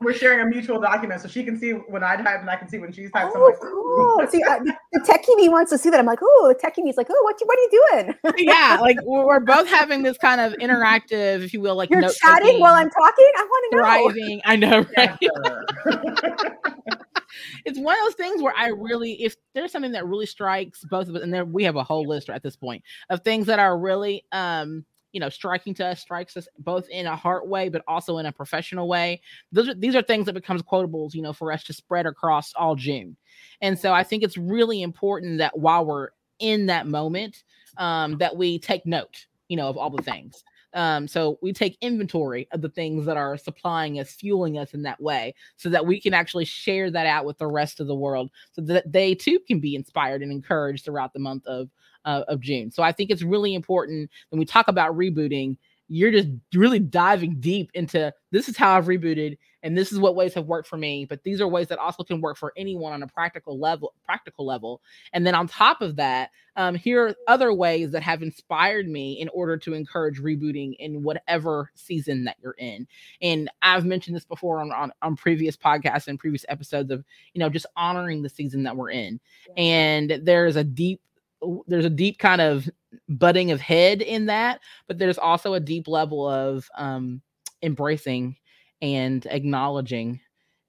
We're sharing a mutual document, so she can see when I type and I can see when she's typing. Oh, so like, cool. See, uh, the techie me wants to see that. I'm like, oh, the techie me's like, oh, what you, what are you doing? Yeah, like we're both having this kind of interactive, if you will, like you're note chatting taking, while I'm talking. I want to know. Thriving. I know, right? Yeah. It's one of those things where I really, if there's something that really strikes both of us, and there, we have a whole list at this point of things that are really, um, you know, striking to us, strikes us both in a heart way, but also in a professional way. Those are, these are things that becomes quotables, you know, for us to spread across all June. And so I think it's really important that while we're in that moment um, that we take note, you know, of all the things. Um, so we take inventory of the things that are supplying us, fueling us in that way, so that we can actually share that out with the rest of the world, so that they too can be inspired and encouraged throughout the month of uh, of June. So I think it's really important when we talk about rebooting, you're just really diving deep into this is how I've rebooted, and this is what ways have worked for me, but these are ways that also can work for anyone on a practical level, practical level. And then on top of that, um, here are other ways that have inspired me in order to encourage rebooting in whatever season that you're in. And I've mentioned this before on, on, on previous podcasts and previous episodes of, you know, just honoring the season that we're in. Yeah. And there's a deep, there's a deep kind of butting of head in that, but there's also a deep level of um, embracing and acknowledging.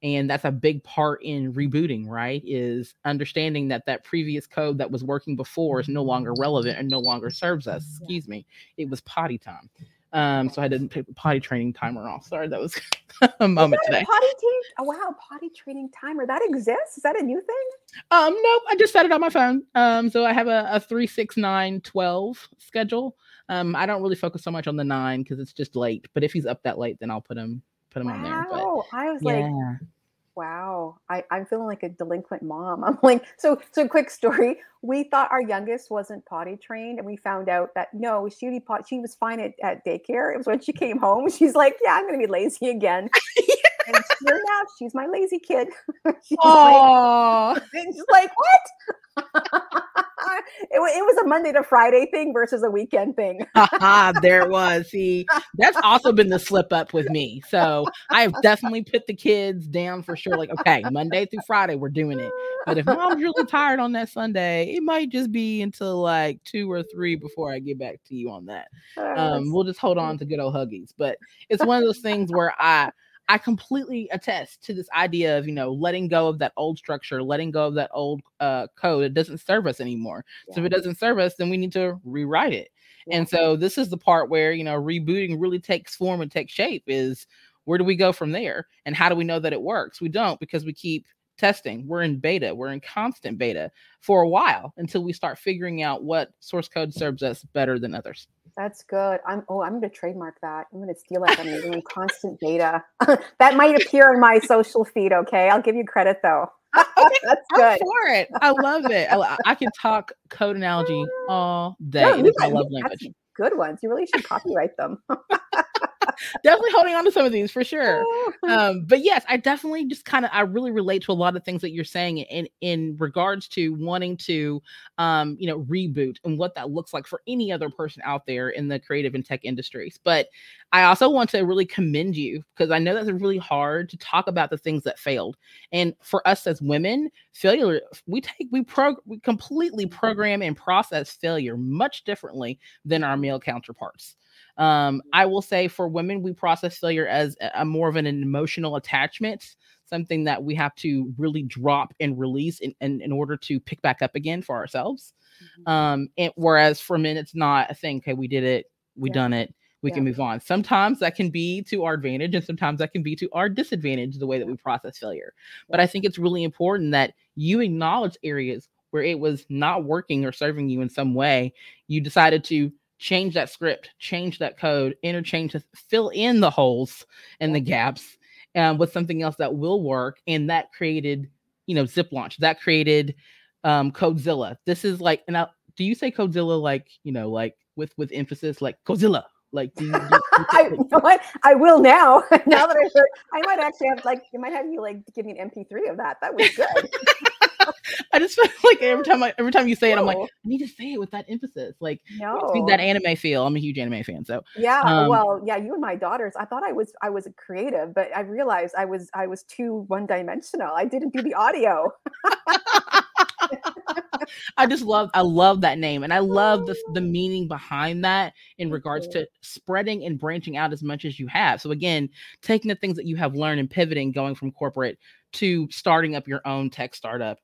And that's a big part in rebooting, right? Is understanding that that previous code that was working before is no longer relevant and no longer serves us. Excuse yeah. me. It was potty time. Um, so I didn't pick the potty training timer off. Sorry, that was a moment today. A potty t- oh, wow, potty training timer. That exists? Is that a new thing? Um, nope. I just set it on my phone. Um, so I have a, a three, six, nine, twelve schedule. Um, I don't really focus so much on the nine because it's just late. But if he's up that late, then I'll put him put him wow. on there. Wow, I was yeah. like, wow, I, I'm feeling like a delinquent mom. I'm like, so so quick story. We thought our youngest wasn't potty trained, and we found out that no, she pot she was fine at, at daycare. It was when she came home, she's like, yeah, I'm gonna be lazy again. yeah. And sure enough, she's my lazy kid. she's, like, and she's like, what? it, it was a Monday to Friday thing versus a weekend thing. There it was. See, that's also been the slip up with me. So I have definitely put the kids down for sure. Like, okay, Monday through Friday, we're doing it. But if mom's really tired on that Sunday, it might just be until like two or three before I get back to you on that. Um, we'll just hold on to good old huggies. But it's one of those things where I I completely attest to this idea of, you know, letting go of that old structure, letting go of that old uh, code. It doesn't serve us anymore. Yeah. So if it doesn't serve us, then we need to rewrite it. Yeah. And so this is the part where, you know, rebooting really takes form and takes shape is where do we go from there? And how do we know that it works? We don't, because we keep testing. We're in beta. We're in constant beta for a while until we start figuring out what source code serves us better than others. That's good. I'm oh, I'm gonna trademark that. I'm gonna steal it from you. Doing constant beta. That might appear in my social feed. Okay, I'll give you credit though. Okay, that's good. I'm for it. I love it. I, I can talk code analogy all day. No, it's my love language. Good ones. You really should copyright them. Definitely holding on to some of these for sure. Um, but yes, I definitely just kind of, I really relate to a lot of things that you're saying in, in regards to wanting to, um, you know, reboot and what that looks like for any other person out there in the creative and tech industries. But I also want to really commend you because I know that's really hard to talk about the things that failed. And for us as women, failure, we take, we prog- we completely program and process failure much differently than our male counterparts. Um, I will say for women, we process failure as a, a more of an emotional attachment, something that we have to really drop and release in, in, in order to pick back up again for ourselves. Mm-hmm. Um, and whereas for men, it's not a thing. Okay, we did it. We yeah. done it. We yeah. can move on. Sometimes that can be to our advantage and sometimes that can be to our disadvantage, the way that we process failure. But I think it's really important that you acknowledge areas where it was not working or serving you in some way. You decided to change that script, change that code, interchange, fill in the holes and the gaps um, with something else that will work. And that created, you know, ZipLaunch. That created um, Codezilla. This is like, and I, do you say Codezilla like, you know, like with with emphasis, like Codezilla? Like, do you, do you, do you I, you know what? I will now. Now that I heard, I might actually have like, you might have you like give me an M P three of that. That was good. I just feel like every time I, every time you say no. it, I'm like, I need to say it with that emphasis. Like, no. that anime feel. I'm a huge anime fan, so yeah. Um, well, yeah, you and my daughters. I thought I was, I was creative, but I realized I was, I was too one dimensional. I didn't do the audio. I just love, I love that name, and I love the the meaning behind that in regards to spreading and branching out as much as you have. So again, taking the things that you have learned and pivoting, going from corporate to starting up your own tech startup.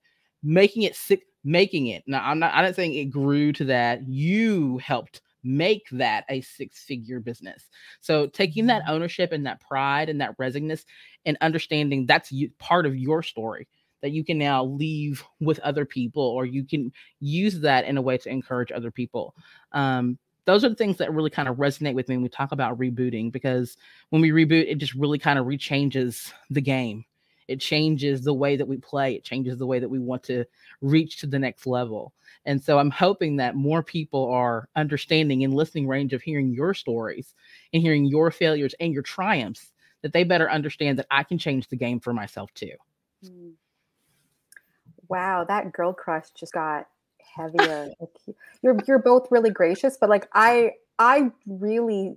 Making it sick, making it. Now, I'm not, I'm not saying it grew to that. You helped make that a six-figure business. So taking that ownership and that pride and that resonance and understanding that's you, part of your story. that you can now leave with other people, or you can use that in a way to encourage other people. Um, those are the things that really kind of resonate with me when we talk about rebooting, because when we reboot, it just really kind of rechanges the game. It changes the way that we play. It changes the way that we want to reach to the next level. And so I'm hoping that more people are understanding and listening range of hearing your stories and hearing your failures and your triumphs, that they better understand that I can change the game for myself too. Wow. That girl crush just got heavier. You're, you're both really gracious, but like, I, I really,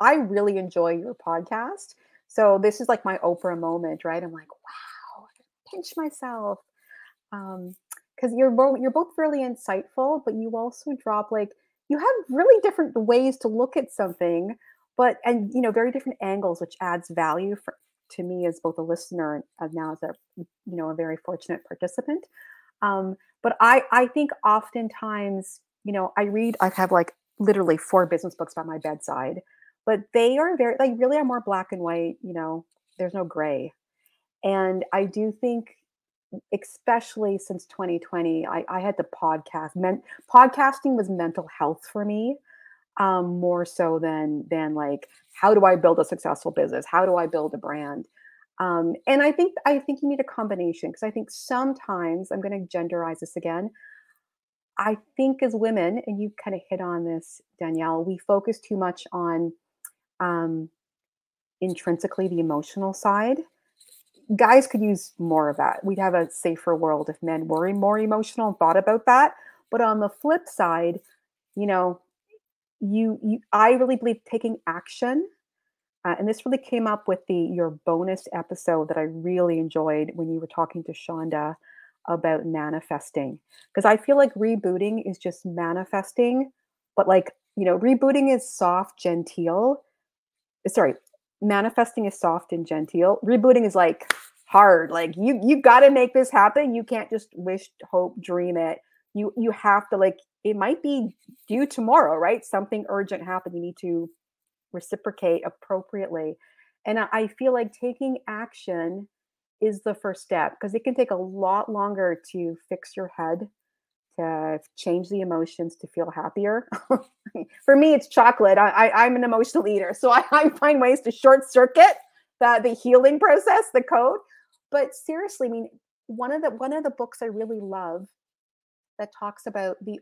I really enjoy your podcast. So this is like my Oprah moment, right? I'm like, wow, pinch myself. Um, cause you're both, you're both really insightful, but you also drop, like, you have really different ways to look at something, but, and you know, very different angles, which adds value for, to me as both a listener and now as a, you know, a very fortunate participant. Um, but I, I think oftentimes, you know, I read, I have like literally four business books by my bedside, but they are very, like, really are more black and white, you know, there's no gray. And I do think, especially since twenty twenty, I, I had to podcast. Men, podcasting was mental health for me, um, more so than, than like, how do I build a successful business? How do I build a brand? Um, and I think, I think you need a combination, because I think sometimes, I'm going to genderize this again, I think as women, and you kind of hit on this, Danielle, we focus too much on um, intrinsically the emotional side. Guys could use more of that. We'd have a safer world if men were more emotional and thought about that. But on the flip side, you know, you, you I really believe taking action, uh, and this really came up with the your bonus episode that I really enjoyed when you were talking to Shonda about manifesting, because I feel like rebooting is just manifesting, but like, you know, rebooting is soft, genteel. Sorry, manifesting is soft and genteel. Rebooting is like hard. Like you, you got to make this happen. You can't just wish, hope, dream it. You, you have to, like, it might be due tomorrow, right? Something urgent happened. You need to reciprocate appropriately. And I feel like taking action is the first step, because it can take a lot longer to fix your head, to change the emotions, to feel happier. For me, it's chocolate. I, I, I'm an emotional eater. So I, I find ways to short circuit the, the healing process, the code. But seriously, I mean, one of the, one of the books I really love that talks about the,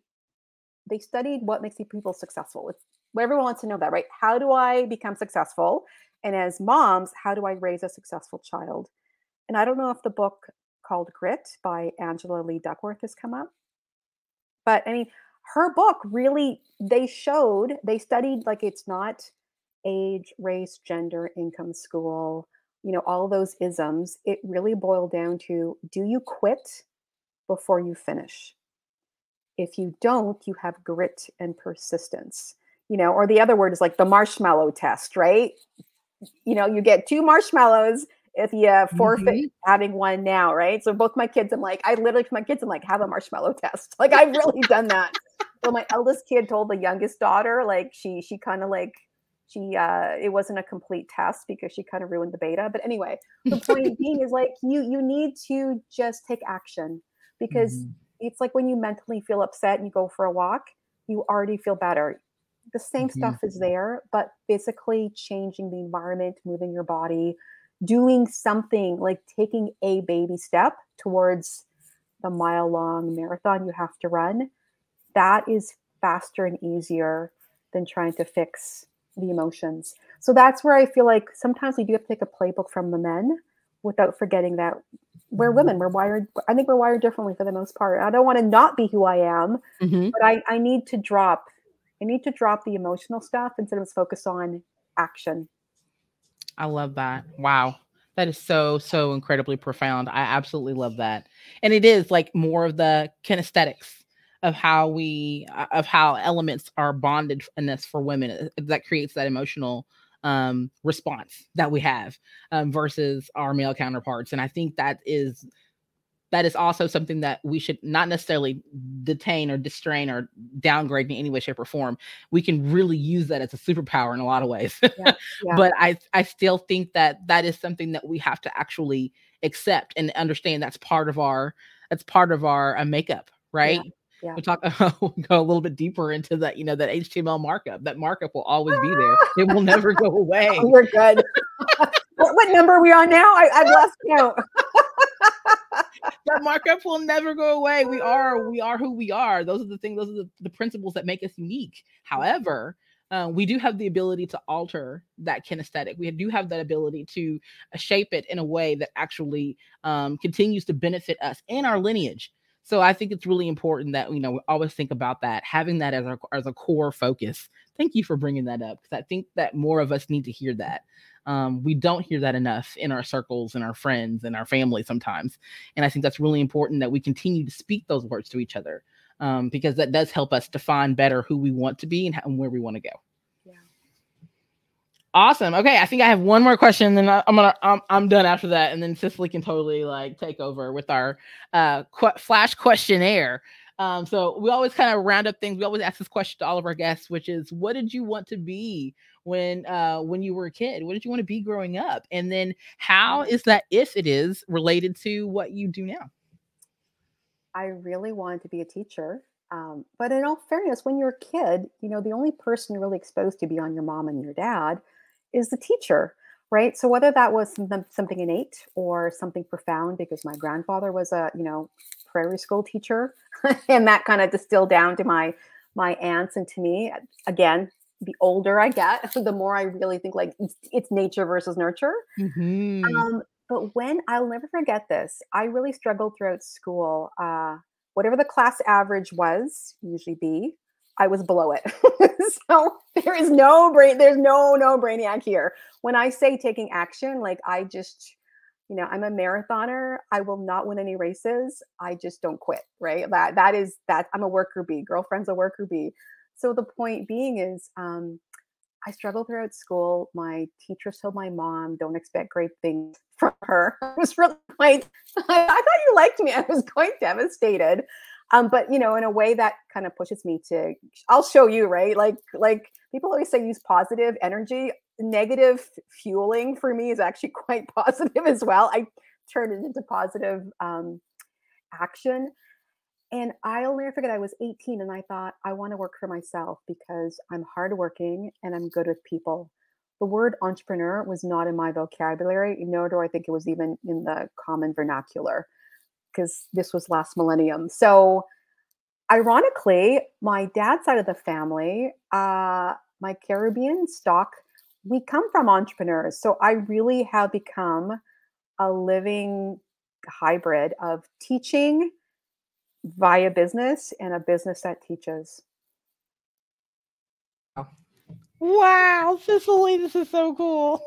they studied what makes people successful. It's, everyone wants to know that, right? How do I become successful? And as moms, how do I raise a successful child? And I don't know if the book called Grit by Angela Lee Duckworth has come up, but I mean, her book really, they showed, they studied, like, it's not age, race, gender, income, school, you know, all those isms. It really boiled down to, do you quit before you finish? If you don't, you have grit and persistence, you know, or the other word is like the marshmallow test, right? You know, you get two marshmallows if you forfeit mm-hmm. having one now, right? So both my kids, I'm like, I literally, my kids, I'm like, have a marshmallow test. Like, I've really done that. So my eldest kid told the youngest daughter, like, she, she kind of like, she, uh, it wasn't a complete test because she kind of ruined the beta. But anyway, the point being is, like, you, you need to just take action, because mm-hmm. it's like when you mentally feel upset and you go for a walk, you already feel better. The same mm-hmm. stuff is there, but physically changing the environment, moving your body, doing something, like taking a baby step towards the mile long marathon you have to run, that is faster and easier than trying to fix the emotions. So that's where I feel like sometimes we do have to take a playbook from the men, without forgetting that we're women, we're wired. I think we're wired differently for the most part. I don't want to not be who I am, mm-hmm. but I, I need to drop, I need to drop the emotional stuff instead of focus on action. I love that. Wow. That is so, so incredibly profound. I absolutely love that. And it is like more of the kinesthetics of how we, of how elements are bonded in this for women that creates that emotional um, response that we have um, versus our male counterparts. And I think that is, that is also something that we should not necessarily detain or distrain or downgrade in any way, shape, or form. We can really use that as a superpower in a lot of ways. Yeah, yeah. But I, I still think that that is something that we have to actually accept and understand that's part of our, that's part of our uh, makeup, right? Yeah. Yeah. We'll talk, uh, we'll go a little bit deeper into that, you know, that H T M L markup, that markup will always be there. It will never go away. Oh, we're good. what, what number are we on now? I, I've lost count. That markup will never go away. We are, we are who we are. Those are the things, those are the, the principles that make us unique. However, Uh, we do have the ability to alter that kinesthetic. We do have that ability to uh, shape it in a way that actually um, continues to benefit us and our lineage. So I think it's really important that, you know, we always think about that, having that as our, as a core focus. Thank you for bringing that up, because I think that more of us need to hear that. Um, we don't hear that enough in our circles and our friends and our family sometimes. And I think that's really important that we continue to speak those words to each other. Um, because that does help us define better who we want to be and, how, and where we want to go. Yeah. Awesome. Okay, I think I have one more question, and then I, I'm gonna I'm, I'm done after that, and then Cicely can totally like take over with our uh, qu- flash questionnaire. Um, so we always kind of round up things. We always ask this question to all of our guests, which is, what did you want to be when uh, when you were a kid? What did you want to be growing up? And then how is that, if it is, related to what you do now? I really wanted to be a teacher. Um, but in all fairness, when you're a kid, you know, the only person you're really exposed to beyond your mom and your dad is the teacher, right? So whether that was some, something innate or something profound, because my grandfather was a, you know, prairie school teacher, and that kind of distilled down to my, my aunts and to me. Again, the older I get, the more I really think like it's, it's nature versus nurture. Mm-hmm. Um, But when, I'll never forget this, I really struggled throughout school. Uh, whatever the class average was, usually B, I was below it. So there is no brain, there's no, no brainiac here. When I say taking action, like I just, you know, I'm a marathoner. I will not win any races. I just don't quit, right? That That is, that I'm a worker bee. Girlfriend's a worker bee. So the point being is, um, I struggled throughout school. My teacher told my mom, don't expect great things from her. I was really like, I thought you liked me. I was quite devastated. Um, but, you know, in a way that kind of pushes me to, I'll show you, right? Like, like people always say use positive energy. Negative fueling for me is actually quite positive as well. I turned it into positive um, action. And I'll never forget, I was eighteen and I thought, I want to work for myself because I'm hardworking and I'm good with people. The word entrepreneur was not in my vocabulary, nor do I think it was even in the common vernacular, because this was last millennium. So ironically, my dad's side of the family, uh, my Caribbean stock, we come from entrepreneurs. So I really have become a living hybrid of teaching via business and a business that teaches. Wow, Cicely, this is so cool.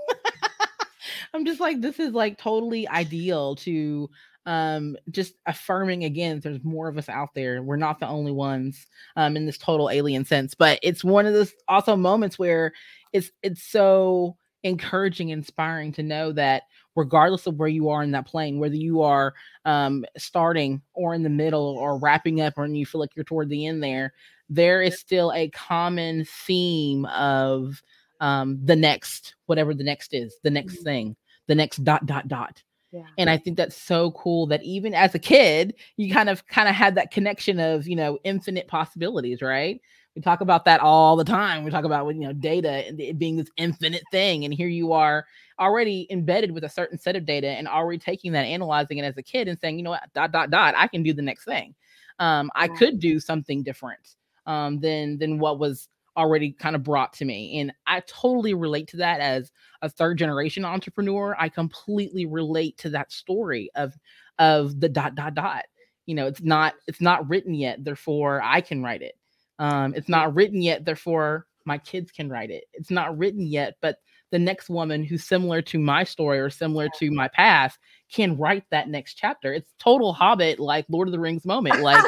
I'm just like, this is like totally ideal to um, just affirming again, there's more of us out there. We're not the only ones um, in this total alien sense, but it's one of those also moments where it's it's so encouraging, inspiring to know that regardless of where you are in that plane, whether you are um, starting or in the middle or wrapping up, or you feel like you're toward the end there, there is still a common theme of um, the next, whatever the next is, the next mm-hmm. thing, the next dot, dot, dot. Yeah. And I think that's so cool that even as a kid, you kind of kind of had that connection of, you know, infinite possibilities, right? We talk about that all the time. We talk about, you know, data and it being this infinite thing. And here you are already embedded with a certain set of data and already taking that, analyzing it as a kid and saying, you know what, dot, dot, dot, I can do the next thing. Um, I could do something different um, than than what was already kind of brought to me. And I totally relate to that as a third generation entrepreneur. I completely relate to that story of of the dot, dot, dot. You know, it's not it's not written yet. Therefore, I can write it. Um, it's not written yet, therefore my kids can write it. It's not written yet, but the next woman who's similar to my story or similar to my past can write that next chapter. It's total Hobbit, like Lord of the Rings moment. Like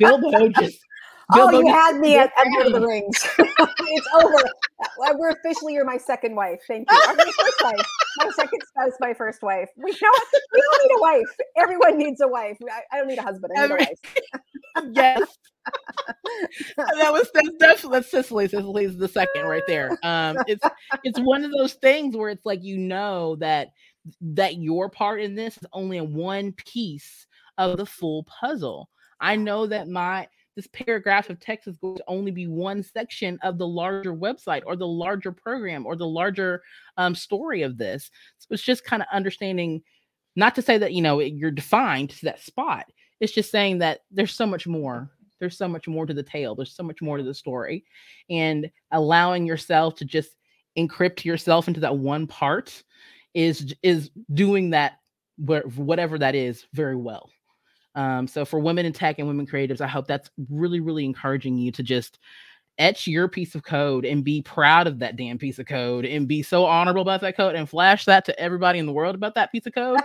Bilbo just. Bilbo oh, you just, had me at, at Lord of the Rings. It's over. We're officially, you're my second wife. Thank you. I'm my first wife. My second spouse, my first wife. We know we don't need a wife. Everyone needs a wife. I, I don't need a husband. I need Every- a wife. Yes. that was that's definitely that's Cicely. Cicely's the second right there. Um, it's it's one of those things where it's like, you know that that your part in this is only in one piece of the full puzzle. I know that my this paragraph of text is going to only be one section of the larger website or the larger program or the larger um, story of this. So it's just kind of understanding, not to say that, you know, you're defined to that spot. It's just saying that there's so much more. There's so much more to the tale. There's so much more to the story, and allowing yourself to just encrypt yourself into that one part is, is doing that, whatever that is, very well. Um, so for women in tech and women creatives, I hope that's really, really encouraging you to just etch your piece of code and be proud of that damn piece of code and be so honorable about that code and flash that to everybody in the world about that piece of code,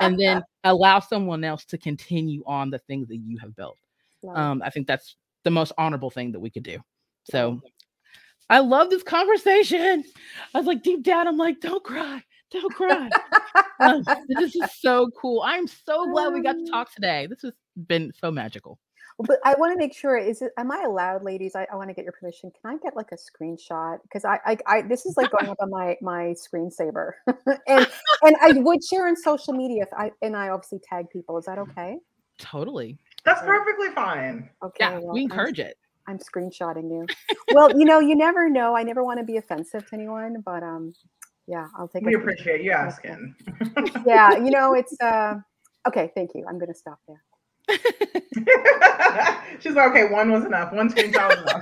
and then allow someone else to continue on the things that you have built. Wow. Um, I think that's the most honorable thing that we could do. So I love this conversation. I was like, deep down, I'm like, don't cry. Don't cry. um, this is so cool. I'm so glad we got to talk today. This has been so magical. But I want to make sure, is it, am I allowed, ladies? I, I want to get your permission. Can I get like a screenshot? Because I, I, I, this is like going up on my, my screensaver. and and I would share on social media. If I, and I obviously tag people. Is that okay? Totally. That's perfectly fine. Okay. Yeah, well, we encourage I'm, it. I'm screenshotting you. Well, you know, you never know. I never want to be offensive to anyone, but um, yeah, I'll take it. We appreciate you asking. Yeah, you know, it's uh, okay. Thank you. I'm going to stop there. She's like, okay, one was enough. One screenshot was enough.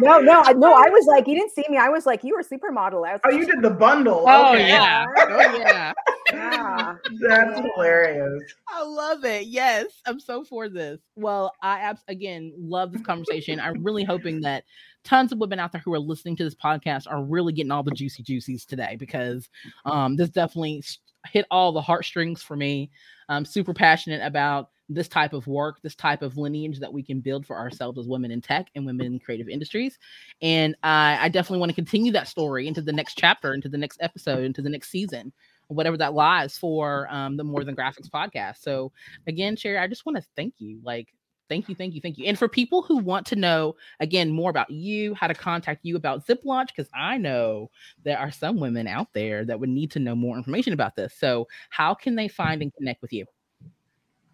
no, no, I, no. I was like, you didn't see me. I was like, you were supermodel. I was like, oh, you did the bundle. Oh, okay. Yeah. Oh, yeah. Yeah. That's hilarious. I love it. Yes. I'm so for this. Well, I, again, love this conversation. I'm really hoping that tons of women out there who are listening to this podcast are really getting all the juicy juicies today, because um, this definitely hit all the heartstrings for me. I'm super passionate about this type of work, this type of lineage that we can build for ourselves as women in tech and women in creative industries. And I, I definitely want to continue that story into the next chapter, into the next episode, into the next season, whatever that lies for um, the More Than Graphics podcast. So again, Sherry, I just want to thank you. Like, thank you, thank you, thank you. And for people who want to know, again, more about you, how to contact you about ZipLaunch, because I know there are some women out there that would need to know more information about this. So how can they find and connect with you?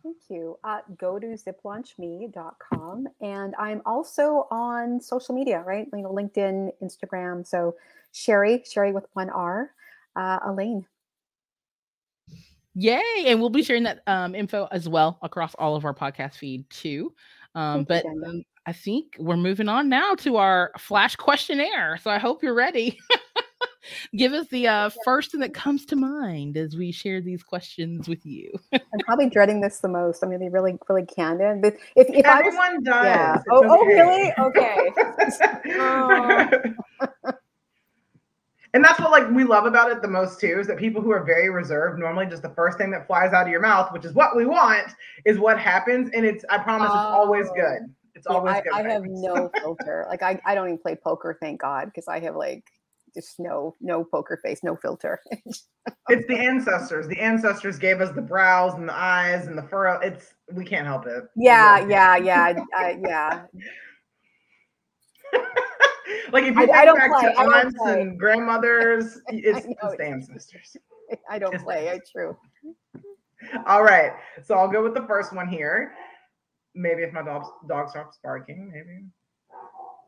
Thank you. Uh, go to zip launch me dot com. And I'm also on social media, right? You know, LinkedIn, Instagram. So Sherry, Sherry with one R, uh, Elaine. Yay. And we'll be sharing that um, info as well across all of our podcast feed too. Um, but um, I think we're moving on now to our flash questionnaire. So I hope you're ready. Give us the uh, first thing that comes to mind as we share these questions with you. I'm probably dreading this the most. I'm going to be really, really candid. But if, if Everyone I was, does. Yeah. Oh, okay. Oh, really? Okay. Oh. And that's what like we love about it the most too, is that people who are very reserved, normally just the first thing that flies out of your mouth, which is what we want, is what happens. And it's, I promise, oh. it's always good. It's yeah, always I, good. I have no filter. Like I, I don't even play poker, thank God, because I have like just no, no poker face, no filter. It's the ancestors. The ancestors gave us the brows and the eyes and the furrow. It's, we can't help it. Yeah, really. yeah, yeah, uh, yeah. Like if you I, think I don't back play. to aunts and grandmothers, it's, it's the ancestors. I don't it's play. I true. All right. So I'll go with the first one here. Maybe if my dog, dog stops barking, maybe.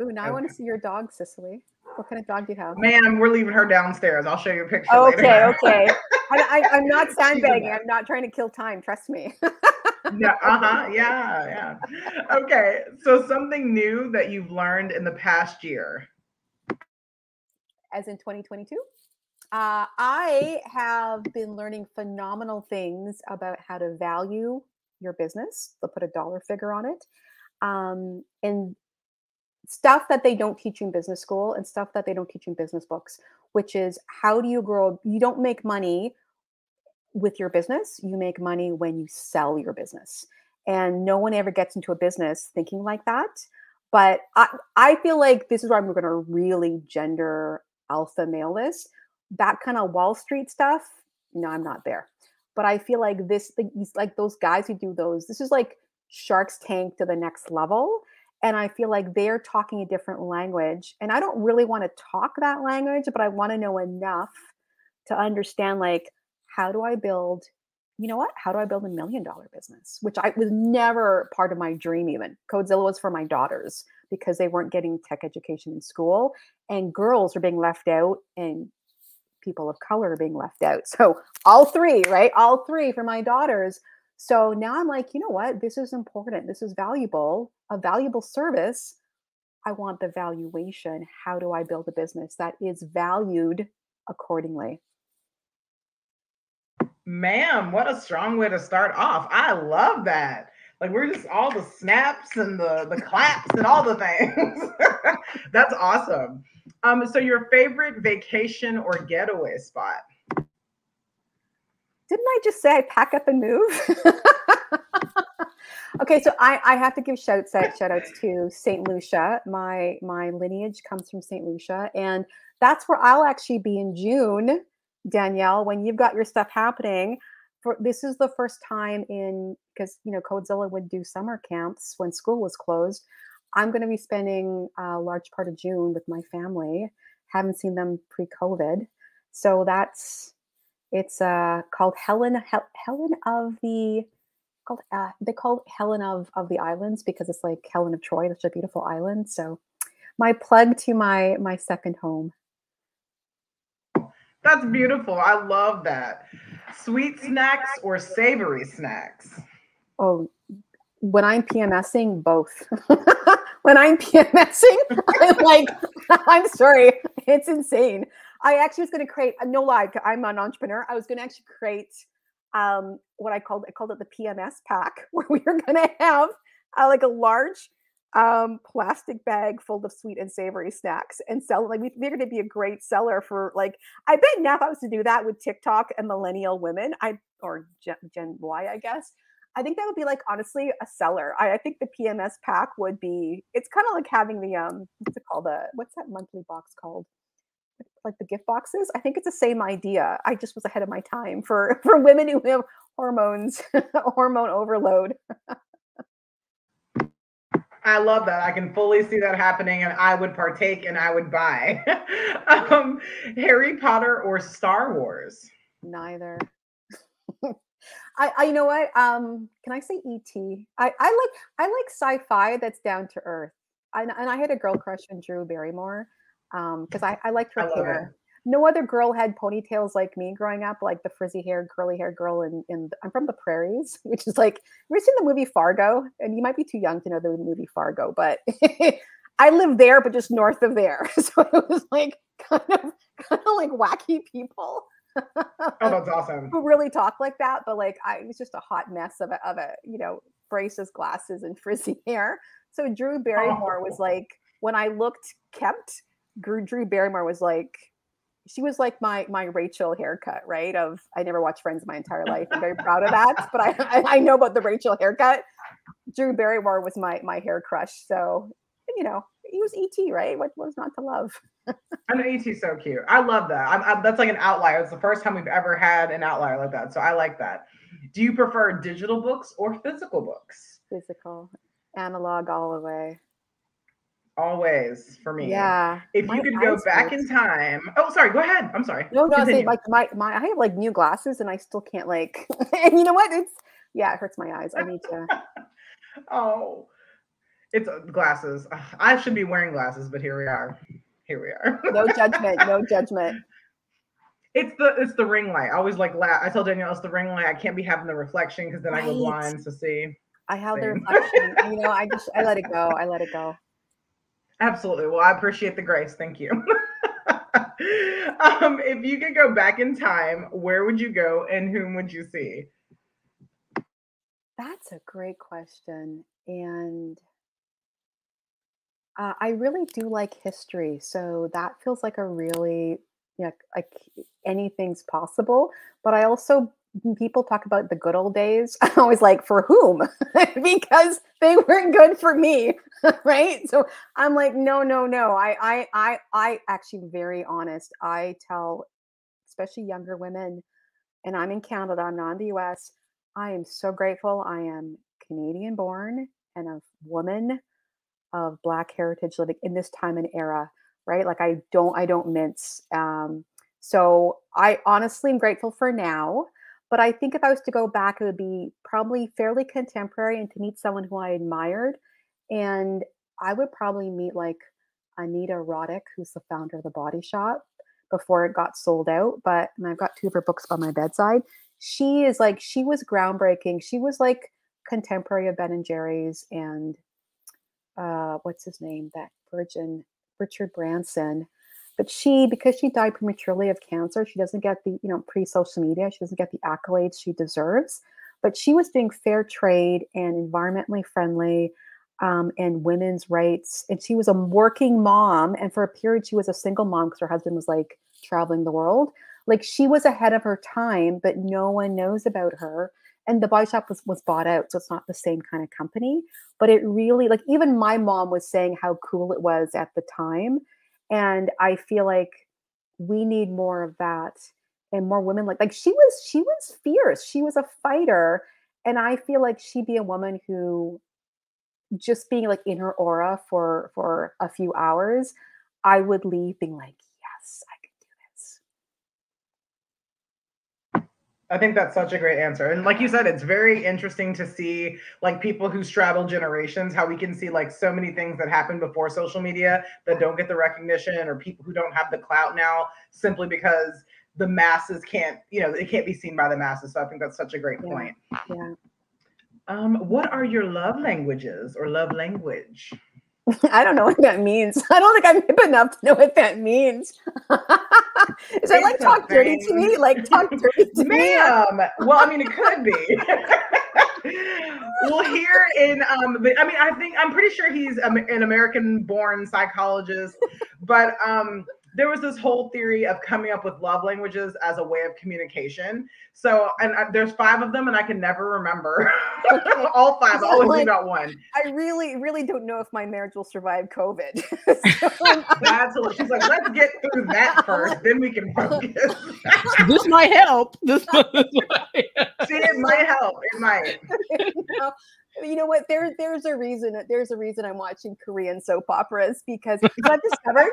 Ooh, now okay. I want to see your dog, Cicely. What kind of dog do you have? Ma'am, we're leaving her downstairs. I'll show you a picture okay, later. Okay, okay. I, I, I'm not sandbagging. I'm not trying to kill time. Trust me. Yeah, uh-huh, yeah, yeah. Okay, so something new that you've learned in the past year. As in twenty twenty-two? Uh, I have been learning phenomenal things about how to value your business. They'll put a dollar figure on it. Um, and stuff that they don't teach you in business school and stuff that they don't teach you in business books, which is how do you grow? You don't make money with your business, you make money when you sell your business. And no one ever gets into a business thinking like that. But I, I feel like this is where I'm going to really gender alpha male this. That kind of Wall Street stuff, no, I'm not there. But I feel like this, like those guys who do those, this is like Shark's Tank to the next level. And I feel like they're talking a different language. And I don't really want to talk that language, but I want to know enough to understand like, how do I build, you know what, how do I build a million dollar business, which I was never part of my dream even. Codezilla was for my daughters because they weren't getting tech education in school and girls are being left out and people of color are being left out. So all three, right? All three for my daughters. So now I'm like, you know what? This is important. This is valuable, a valuable service. I want the valuation. How do I build a business that is valued accordingly? Ma'am, what a strong way to start off. I love that. Like, we're just all the snaps and the, the claps and all the things. That's awesome. Um, so your favorite vacation or getaway spot? Didn't I just say I pack up and move? Okay, so I, I have to give shouts out, shout outs to Saint Lucia. My my lineage comes from Saint Lucia, and that's where I'll actually be in June, Danielle, when you've got your stuff happening. For, this is the first time in, because, you know, Codezilla would do summer camps when school was closed. I'm going to be spending a large part of June with my family. Haven't seen them pre-COVID. So that's, it's uh, called Helen, Hel- Helen of the, called uh, they call it Helen of, of the Islands because it's like Helen of Troy. That's a beautiful island. So my plug to my, my second home. That's beautiful. I love that. Sweet snacks or savory snacks? Oh, when I'm PMSing, both. When I'm PMSing, I'm like, I'm sorry, it's insane. I actually was going to create, no lie, I'm an entrepreneur. I was going to actually create um, what I called, I called it the P M S pack, where we were going to have uh, like a large um, plastic bag full of sweet and savory snacks and sell. Like, we figured it'd be a great seller for, like, I bet now if I was to do that with TikTok and millennial women, I or Gen, Gen Y, I guess. I think that would be, like, honestly, a seller. I, I think the P M S pack would be, it's kind of like having the, um, what's it called? The, what's that monthly box called? Like the gift boxes. I think it's the same idea. I just was ahead of my time for, for women who have hormones, hormone overload. I love that. I can fully see that happening, and I would partake and I would buy. um, Harry Potter or Star Wars? Neither. I, I, you know what? Um, can I say E T? I, I like, I like sci-fi that's down to earth. I, and I had a girl crush on Drew Barrymore um, because I, I liked her I hair. Her. No other girl had ponytails like me growing up, like the frizzy-haired, curly-haired girl. In, in I'm from the prairies, which is like, have you ever seen the movie Fargo? And you might be too young to know the movie Fargo, but I lived there, but just north of there. So it was like kind of, kind of like wacky people. Oh, that's awesome. Who really talk like that, but like I it was just a hot mess of a of a, you know, braces, glasses, and frizzy hair. So Drew Barrymore oh. was like, when I looked kept, Drew, Drew Barrymore was like, she was like my my Rachel haircut, right? Of I never watched Friends my entire life. I'm very proud of that, but I, I I know about the Rachel haircut. Drew Barrymore was my my hair crush. So, you know, he was E T, right? What was not to love? I know E T's so cute. I love that. I'm, I'm, that's like an outlier. It's the first time we've ever had an outlier like that. So I like that. Do you prefer digital books or physical books? Physical. Analog all the way. Always for me. Yeah. If you could go back in time. Oh, sorry. Go ahead. I'm sorry. No, no. I was saying, like my, my, I have like new glasses and I still can't like, and you know what? It's, yeah, it hurts my eyes. I need to. Oh, it's glasses. I should be wearing glasses, but here we are. Here we are. No judgment. No judgment. It's the it's the ring light. I always like laugh. I tell Danielle it's the ring light. I can't be having the reflection because then right. I go blind. So see. I have Same. the reflection. You know, I just I let it go. I let it go. Absolutely. Well, I appreciate the grace. Thank you. um, if you could go back in time, where would you go and whom would you see? That's a great question. And Uh, I really do like history, so that feels like a really, you know, like anything's possible. But I also, when people talk about the good old days, I'm always like, for whom? Because they weren't good for me, right? So I'm like, no, no, no. I, I, I, I actually very honest. I tell, especially younger women, and I'm in Canada, I'm not in the U S. I am so grateful. I am Canadian born and a woman of Black heritage living in this time and era, right? Like I don't, I don't mince. Um, So I honestly am grateful for now. But I think if I was to go back, it would be probably fairly contemporary and to meet someone who I admired. And I would probably meet like Anita Roddick, who's the founder of The Body Shop, before it got sold out. But and I've got two of her books by my bedside. She is like, she was groundbreaking. She was like contemporary of Ben and Jerry's and uh, what's his name? That virgin, Richard Branson. But she, because she died prematurely of cancer, she doesn't get the, you know, pre-social media, she doesn't get the accolades she deserves. But she was doing fair trade and environmentally friendly um, and women's rights. And she was a working mom. And for a period, she was a single mom because her husband was like traveling the world. Like she was ahead of her time, but no one knows about her. And The Body Shop was, was bought out. So it's not the same kind of company. But it really, like even my mom was saying how cool it was at the time. And I feel like we need more of that and more women like, like she was, she was fierce. She was a fighter. And I feel like she'd be a woman who just being like in her aura for, for a few hours, I would leave being like, yes, I can do this. I think that's such a great answer. And like you said, it's very interesting to see like people who straddle generations, how we can see like so many things that happened before social media that don't get the recognition, or people who don't have the clout now simply because the masses can't, you know, it can't be seen by the masses. So I think that's such a great point. Yeah. Um, what are your love languages or love language? I don't know what that means. I don't think I'm hip enough to know what that means. Is it like talk dirty to me? Like talk dirty to Ma'am. me? Well, I mean, it could be. Well, here in, um, I mean, I think, I'm pretty sure he's an American-born psychologist, but um, there was this whole theory of coming up with love languages as a way of communication. So, and I, there's five of them and I can never remember all five. I always like, do about one. I really, really don't know if my marriage will survive COVID. So, absolutely. She's like, let's get through that first. Then we can focus. This might help. This might See, it might help. It might. No. You know what? There, there's a reason. There's a reason I'm watching Korean soap operas because I've discovered.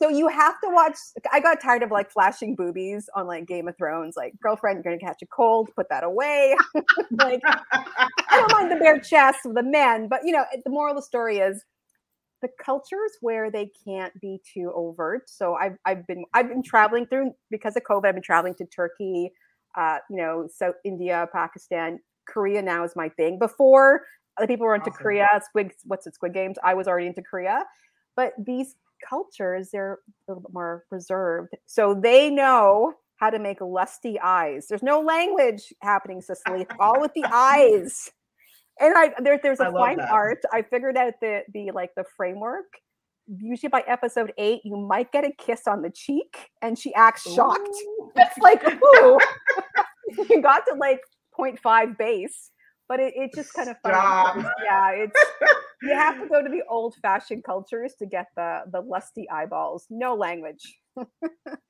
So you have to watch. I got tired of like flashing boobies on like Game of Thrones. Like, girlfriend, you're gonna catch a cold. Put that away. Like, I don't mind the bare chests of the men, but you know, the moral of the story is the cultures where they can't be too overt. So I've I've been I've been traveling through because of COVID. I've been traveling to Turkey, uh, you know, South India, Pakistan. Korea now is my thing. Before the people were into awesome. Korea, Squid, what's it, Squid Games? I was already into Korea, but these cultures, they're a little bit more reserved, so they know how to make lusty eyes. There's no language happening, Cicely. All with the eyes. And I there, there's a I fine art. I figured out the the like the framework. Usually by episode eight, you might get a kiss on the cheek, and she acts ooh. shocked. It's like, ooh, you got to like. point five base, but it, it just kind of fun. Yeah, it's you have to go to the old-fashioned cultures to get the the lusty eyeballs. No language.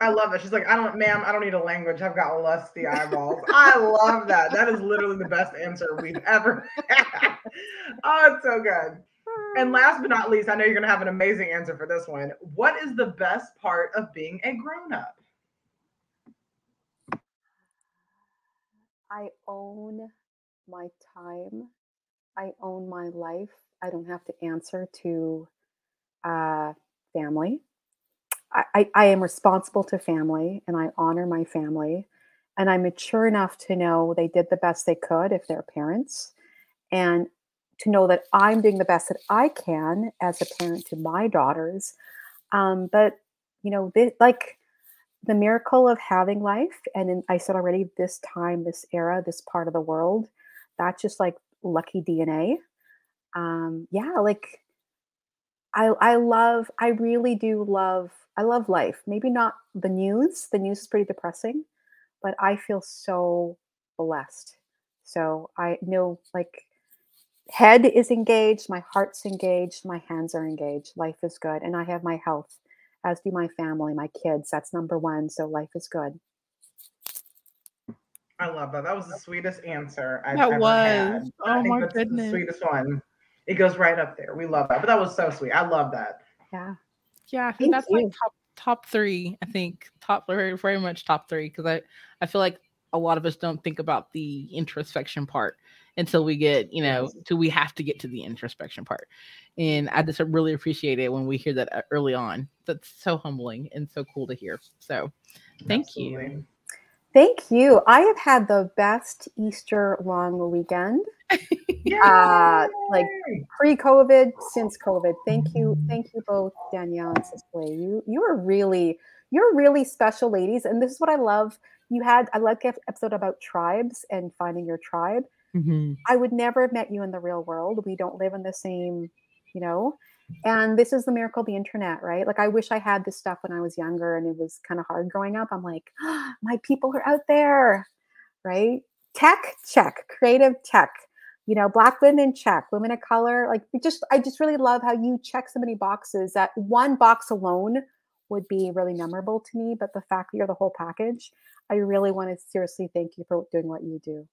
I love it. She's like, I don't, ma'am, I don't need a language. I've got lusty eyeballs. I love that. That is literally the best answer we've ever had. Oh, it's so good. And last but not least, I know you're gonna have an amazing answer for this one. What is the best part of being a grown-up? I own my time. I own my life. I don't have to answer to uh, family. I, I, I am responsible to family and I honor my family. And I'm mature enough to know they did the best they could if they're parents. And to know that I'm doing the best that I can as a parent to my daughters. Um, but, you know, they, like, the miracle of having life, and in, I said already, this time, this era, this part of the world, that's just like lucky D N A. Um, yeah, like I, I love, I really do love, I love life. Maybe not the news. The news is pretty depressing, but I feel so blessed. So I know, like, head is engaged, my heart's engaged, my hands are engaged. Life is good, and I have my health. As do my family, my kids. That's number one. So life is good. I love that. That was the sweetest answer I've that ever was. had. Oh I think my that's goodness, the sweetest one. It goes right up there. We love that. But that was so sweet. I love that. Yeah, yeah. I think Thank that's you. like top top three, I think. Top very, very much top three, because I, I feel like a lot of us don't think about the introspection part until we get, you know, till we have to get to the introspection part. And I just really appreciate it when we hear that early on. That's so humbling and so cool to hear. So thank Absolutely. you. Thank you. I have had the best Easter long weekend, uh, like pre-COVID, since COVID. Thank you. Thank you both, Danielle and Cicely. You, you are really, you're really special ladies. And this is what I love. You had, I like the episode about tribes and finding your tribe. Mm-hmm. I would never have met you in the real world. We don't live in the same, you know, and this is the miracle of the internet, right? Like, I wish I had this stuff when I was younger, and it was kind of hard growing up. I'm like, oh, my people are out there, right? Tech, check. Creative tech, you know, Black women, check. Women of color. Like, it just, I just really love how you check so many boxes that one box alone would be really memorable to me. But the fact that you're the whole package, I really want to seriously thank you for doing what you do.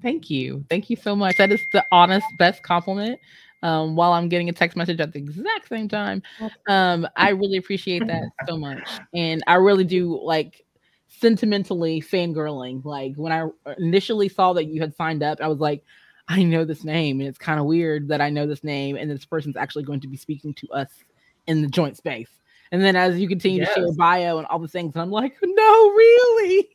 Thank you. Thank you so much. That is the honest, best compliment. Um, while I'm getting a text message at the exact same time. Um, I really appreciate that so much. And I really do, like, sentimentally fangirling. Like, when I initially saw that you had signed up, I was like, I know this name. And it's kind of weird that I know this name. And this person's actually going to be speaking to us in the joint space. And then as you continue yes. to share bio and all the things, and I'm like, no, really?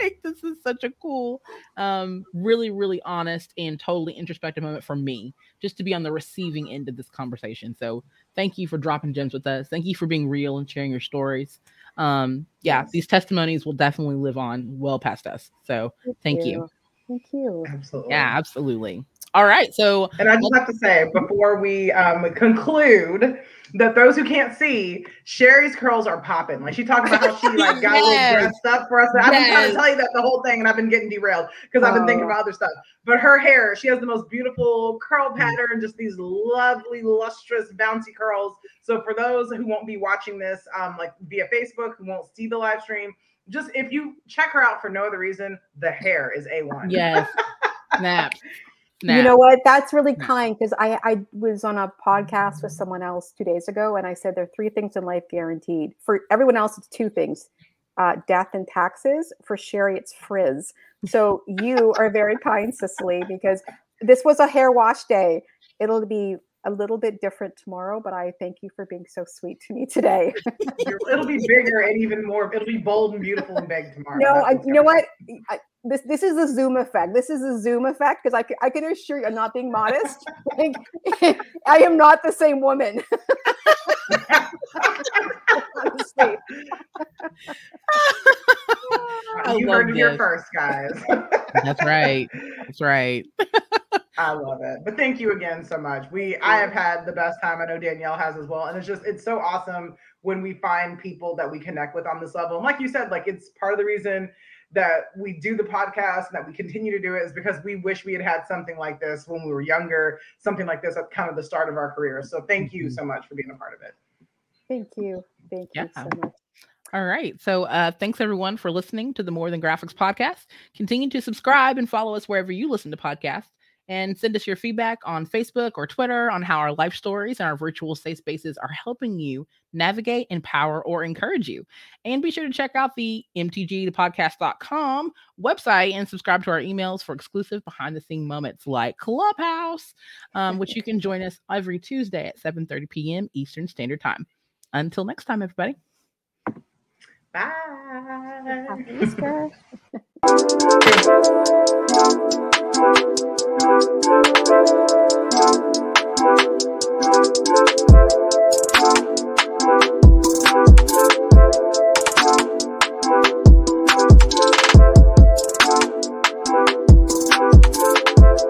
Like, this is such a cool, um, really, really honest and totally introspective moment for me, just to be on the receiving end of this conversation. So thank you for dropping gems with us. Thank you for being real and sharing your stories. Um, yeah, yes. These testimonies will definitely live on well past us. So thank, thank you. you. Thank you. Absolutely. Yeah, absolutely. All right. So, and I just have to say before we um, conclude that those who can't see, Sherry's curls are popping. Like, she talked about how she like got yes. a little dressed up for us. I've yes. been trying to tell you that the whole thing, and I've been getting derailed because I've been oh. thinking about other stuff. But her hair, she has the most beautiful curl pattern, just these lovely, lustrous, bouncy curls. So for those who won't be watching this, um, like via Facebook, who won't see the live stream, just if you check her out for no other reason, the hair is A one. Yes. Snap. Nah. You know what? That's really kind, because I, I was on a podcast with someone else two days ago, and I said there are three things in life guaranteed. For everyone else, it's two things, uh, death and taxes. For Sherry, it's frizz. So you are very kind, Cicely, because this was a hair wash day. It'll be a little bit different tomorrow, but I thank you for being so sweet to me today. It'll be bigger and even more, it'll be bold and beautiful and big tomorrow. No, I, you know what? I, This this is a Zoom effect. This is a Zoom effect, because I, I can assure you, I'm not being modest. Like, I am not the same woman. Honestly. I you heard it here first, guys. That's right. That's right. I love it. But thank you again so much. We I have had the best time. I know Danielle has as well. And it's just, it's so awesome when we find people that we connect with on this level. And like you said, like, it's part of the reason that we do the podcast and that we continue to do it is because we wish we had had something like this when we were younger, something like this at kind of the start of our career. So thank you so much for being a part of it. Thank you. Thank yeah. you so much. All right. So uh, thanks everyone for listening to the More Than Graphics podcast. Continue to subscribe and follow us wherever you listen to podcasts, and send us your feedback on Facebook or Twitter on how our life stories and our virtual safe spaces are helping you navigate, empower, or encourage you. And be sure to check out the m t g the podcast dot com website and subscribe to our emails for exclusive behind-the-scenes moments like Clubhouse, um, which you can join us every Tuesday at seven thirty p.m. Eastern Standard Time. Until next time, everybody. Bye. Happy Easter. Thank you.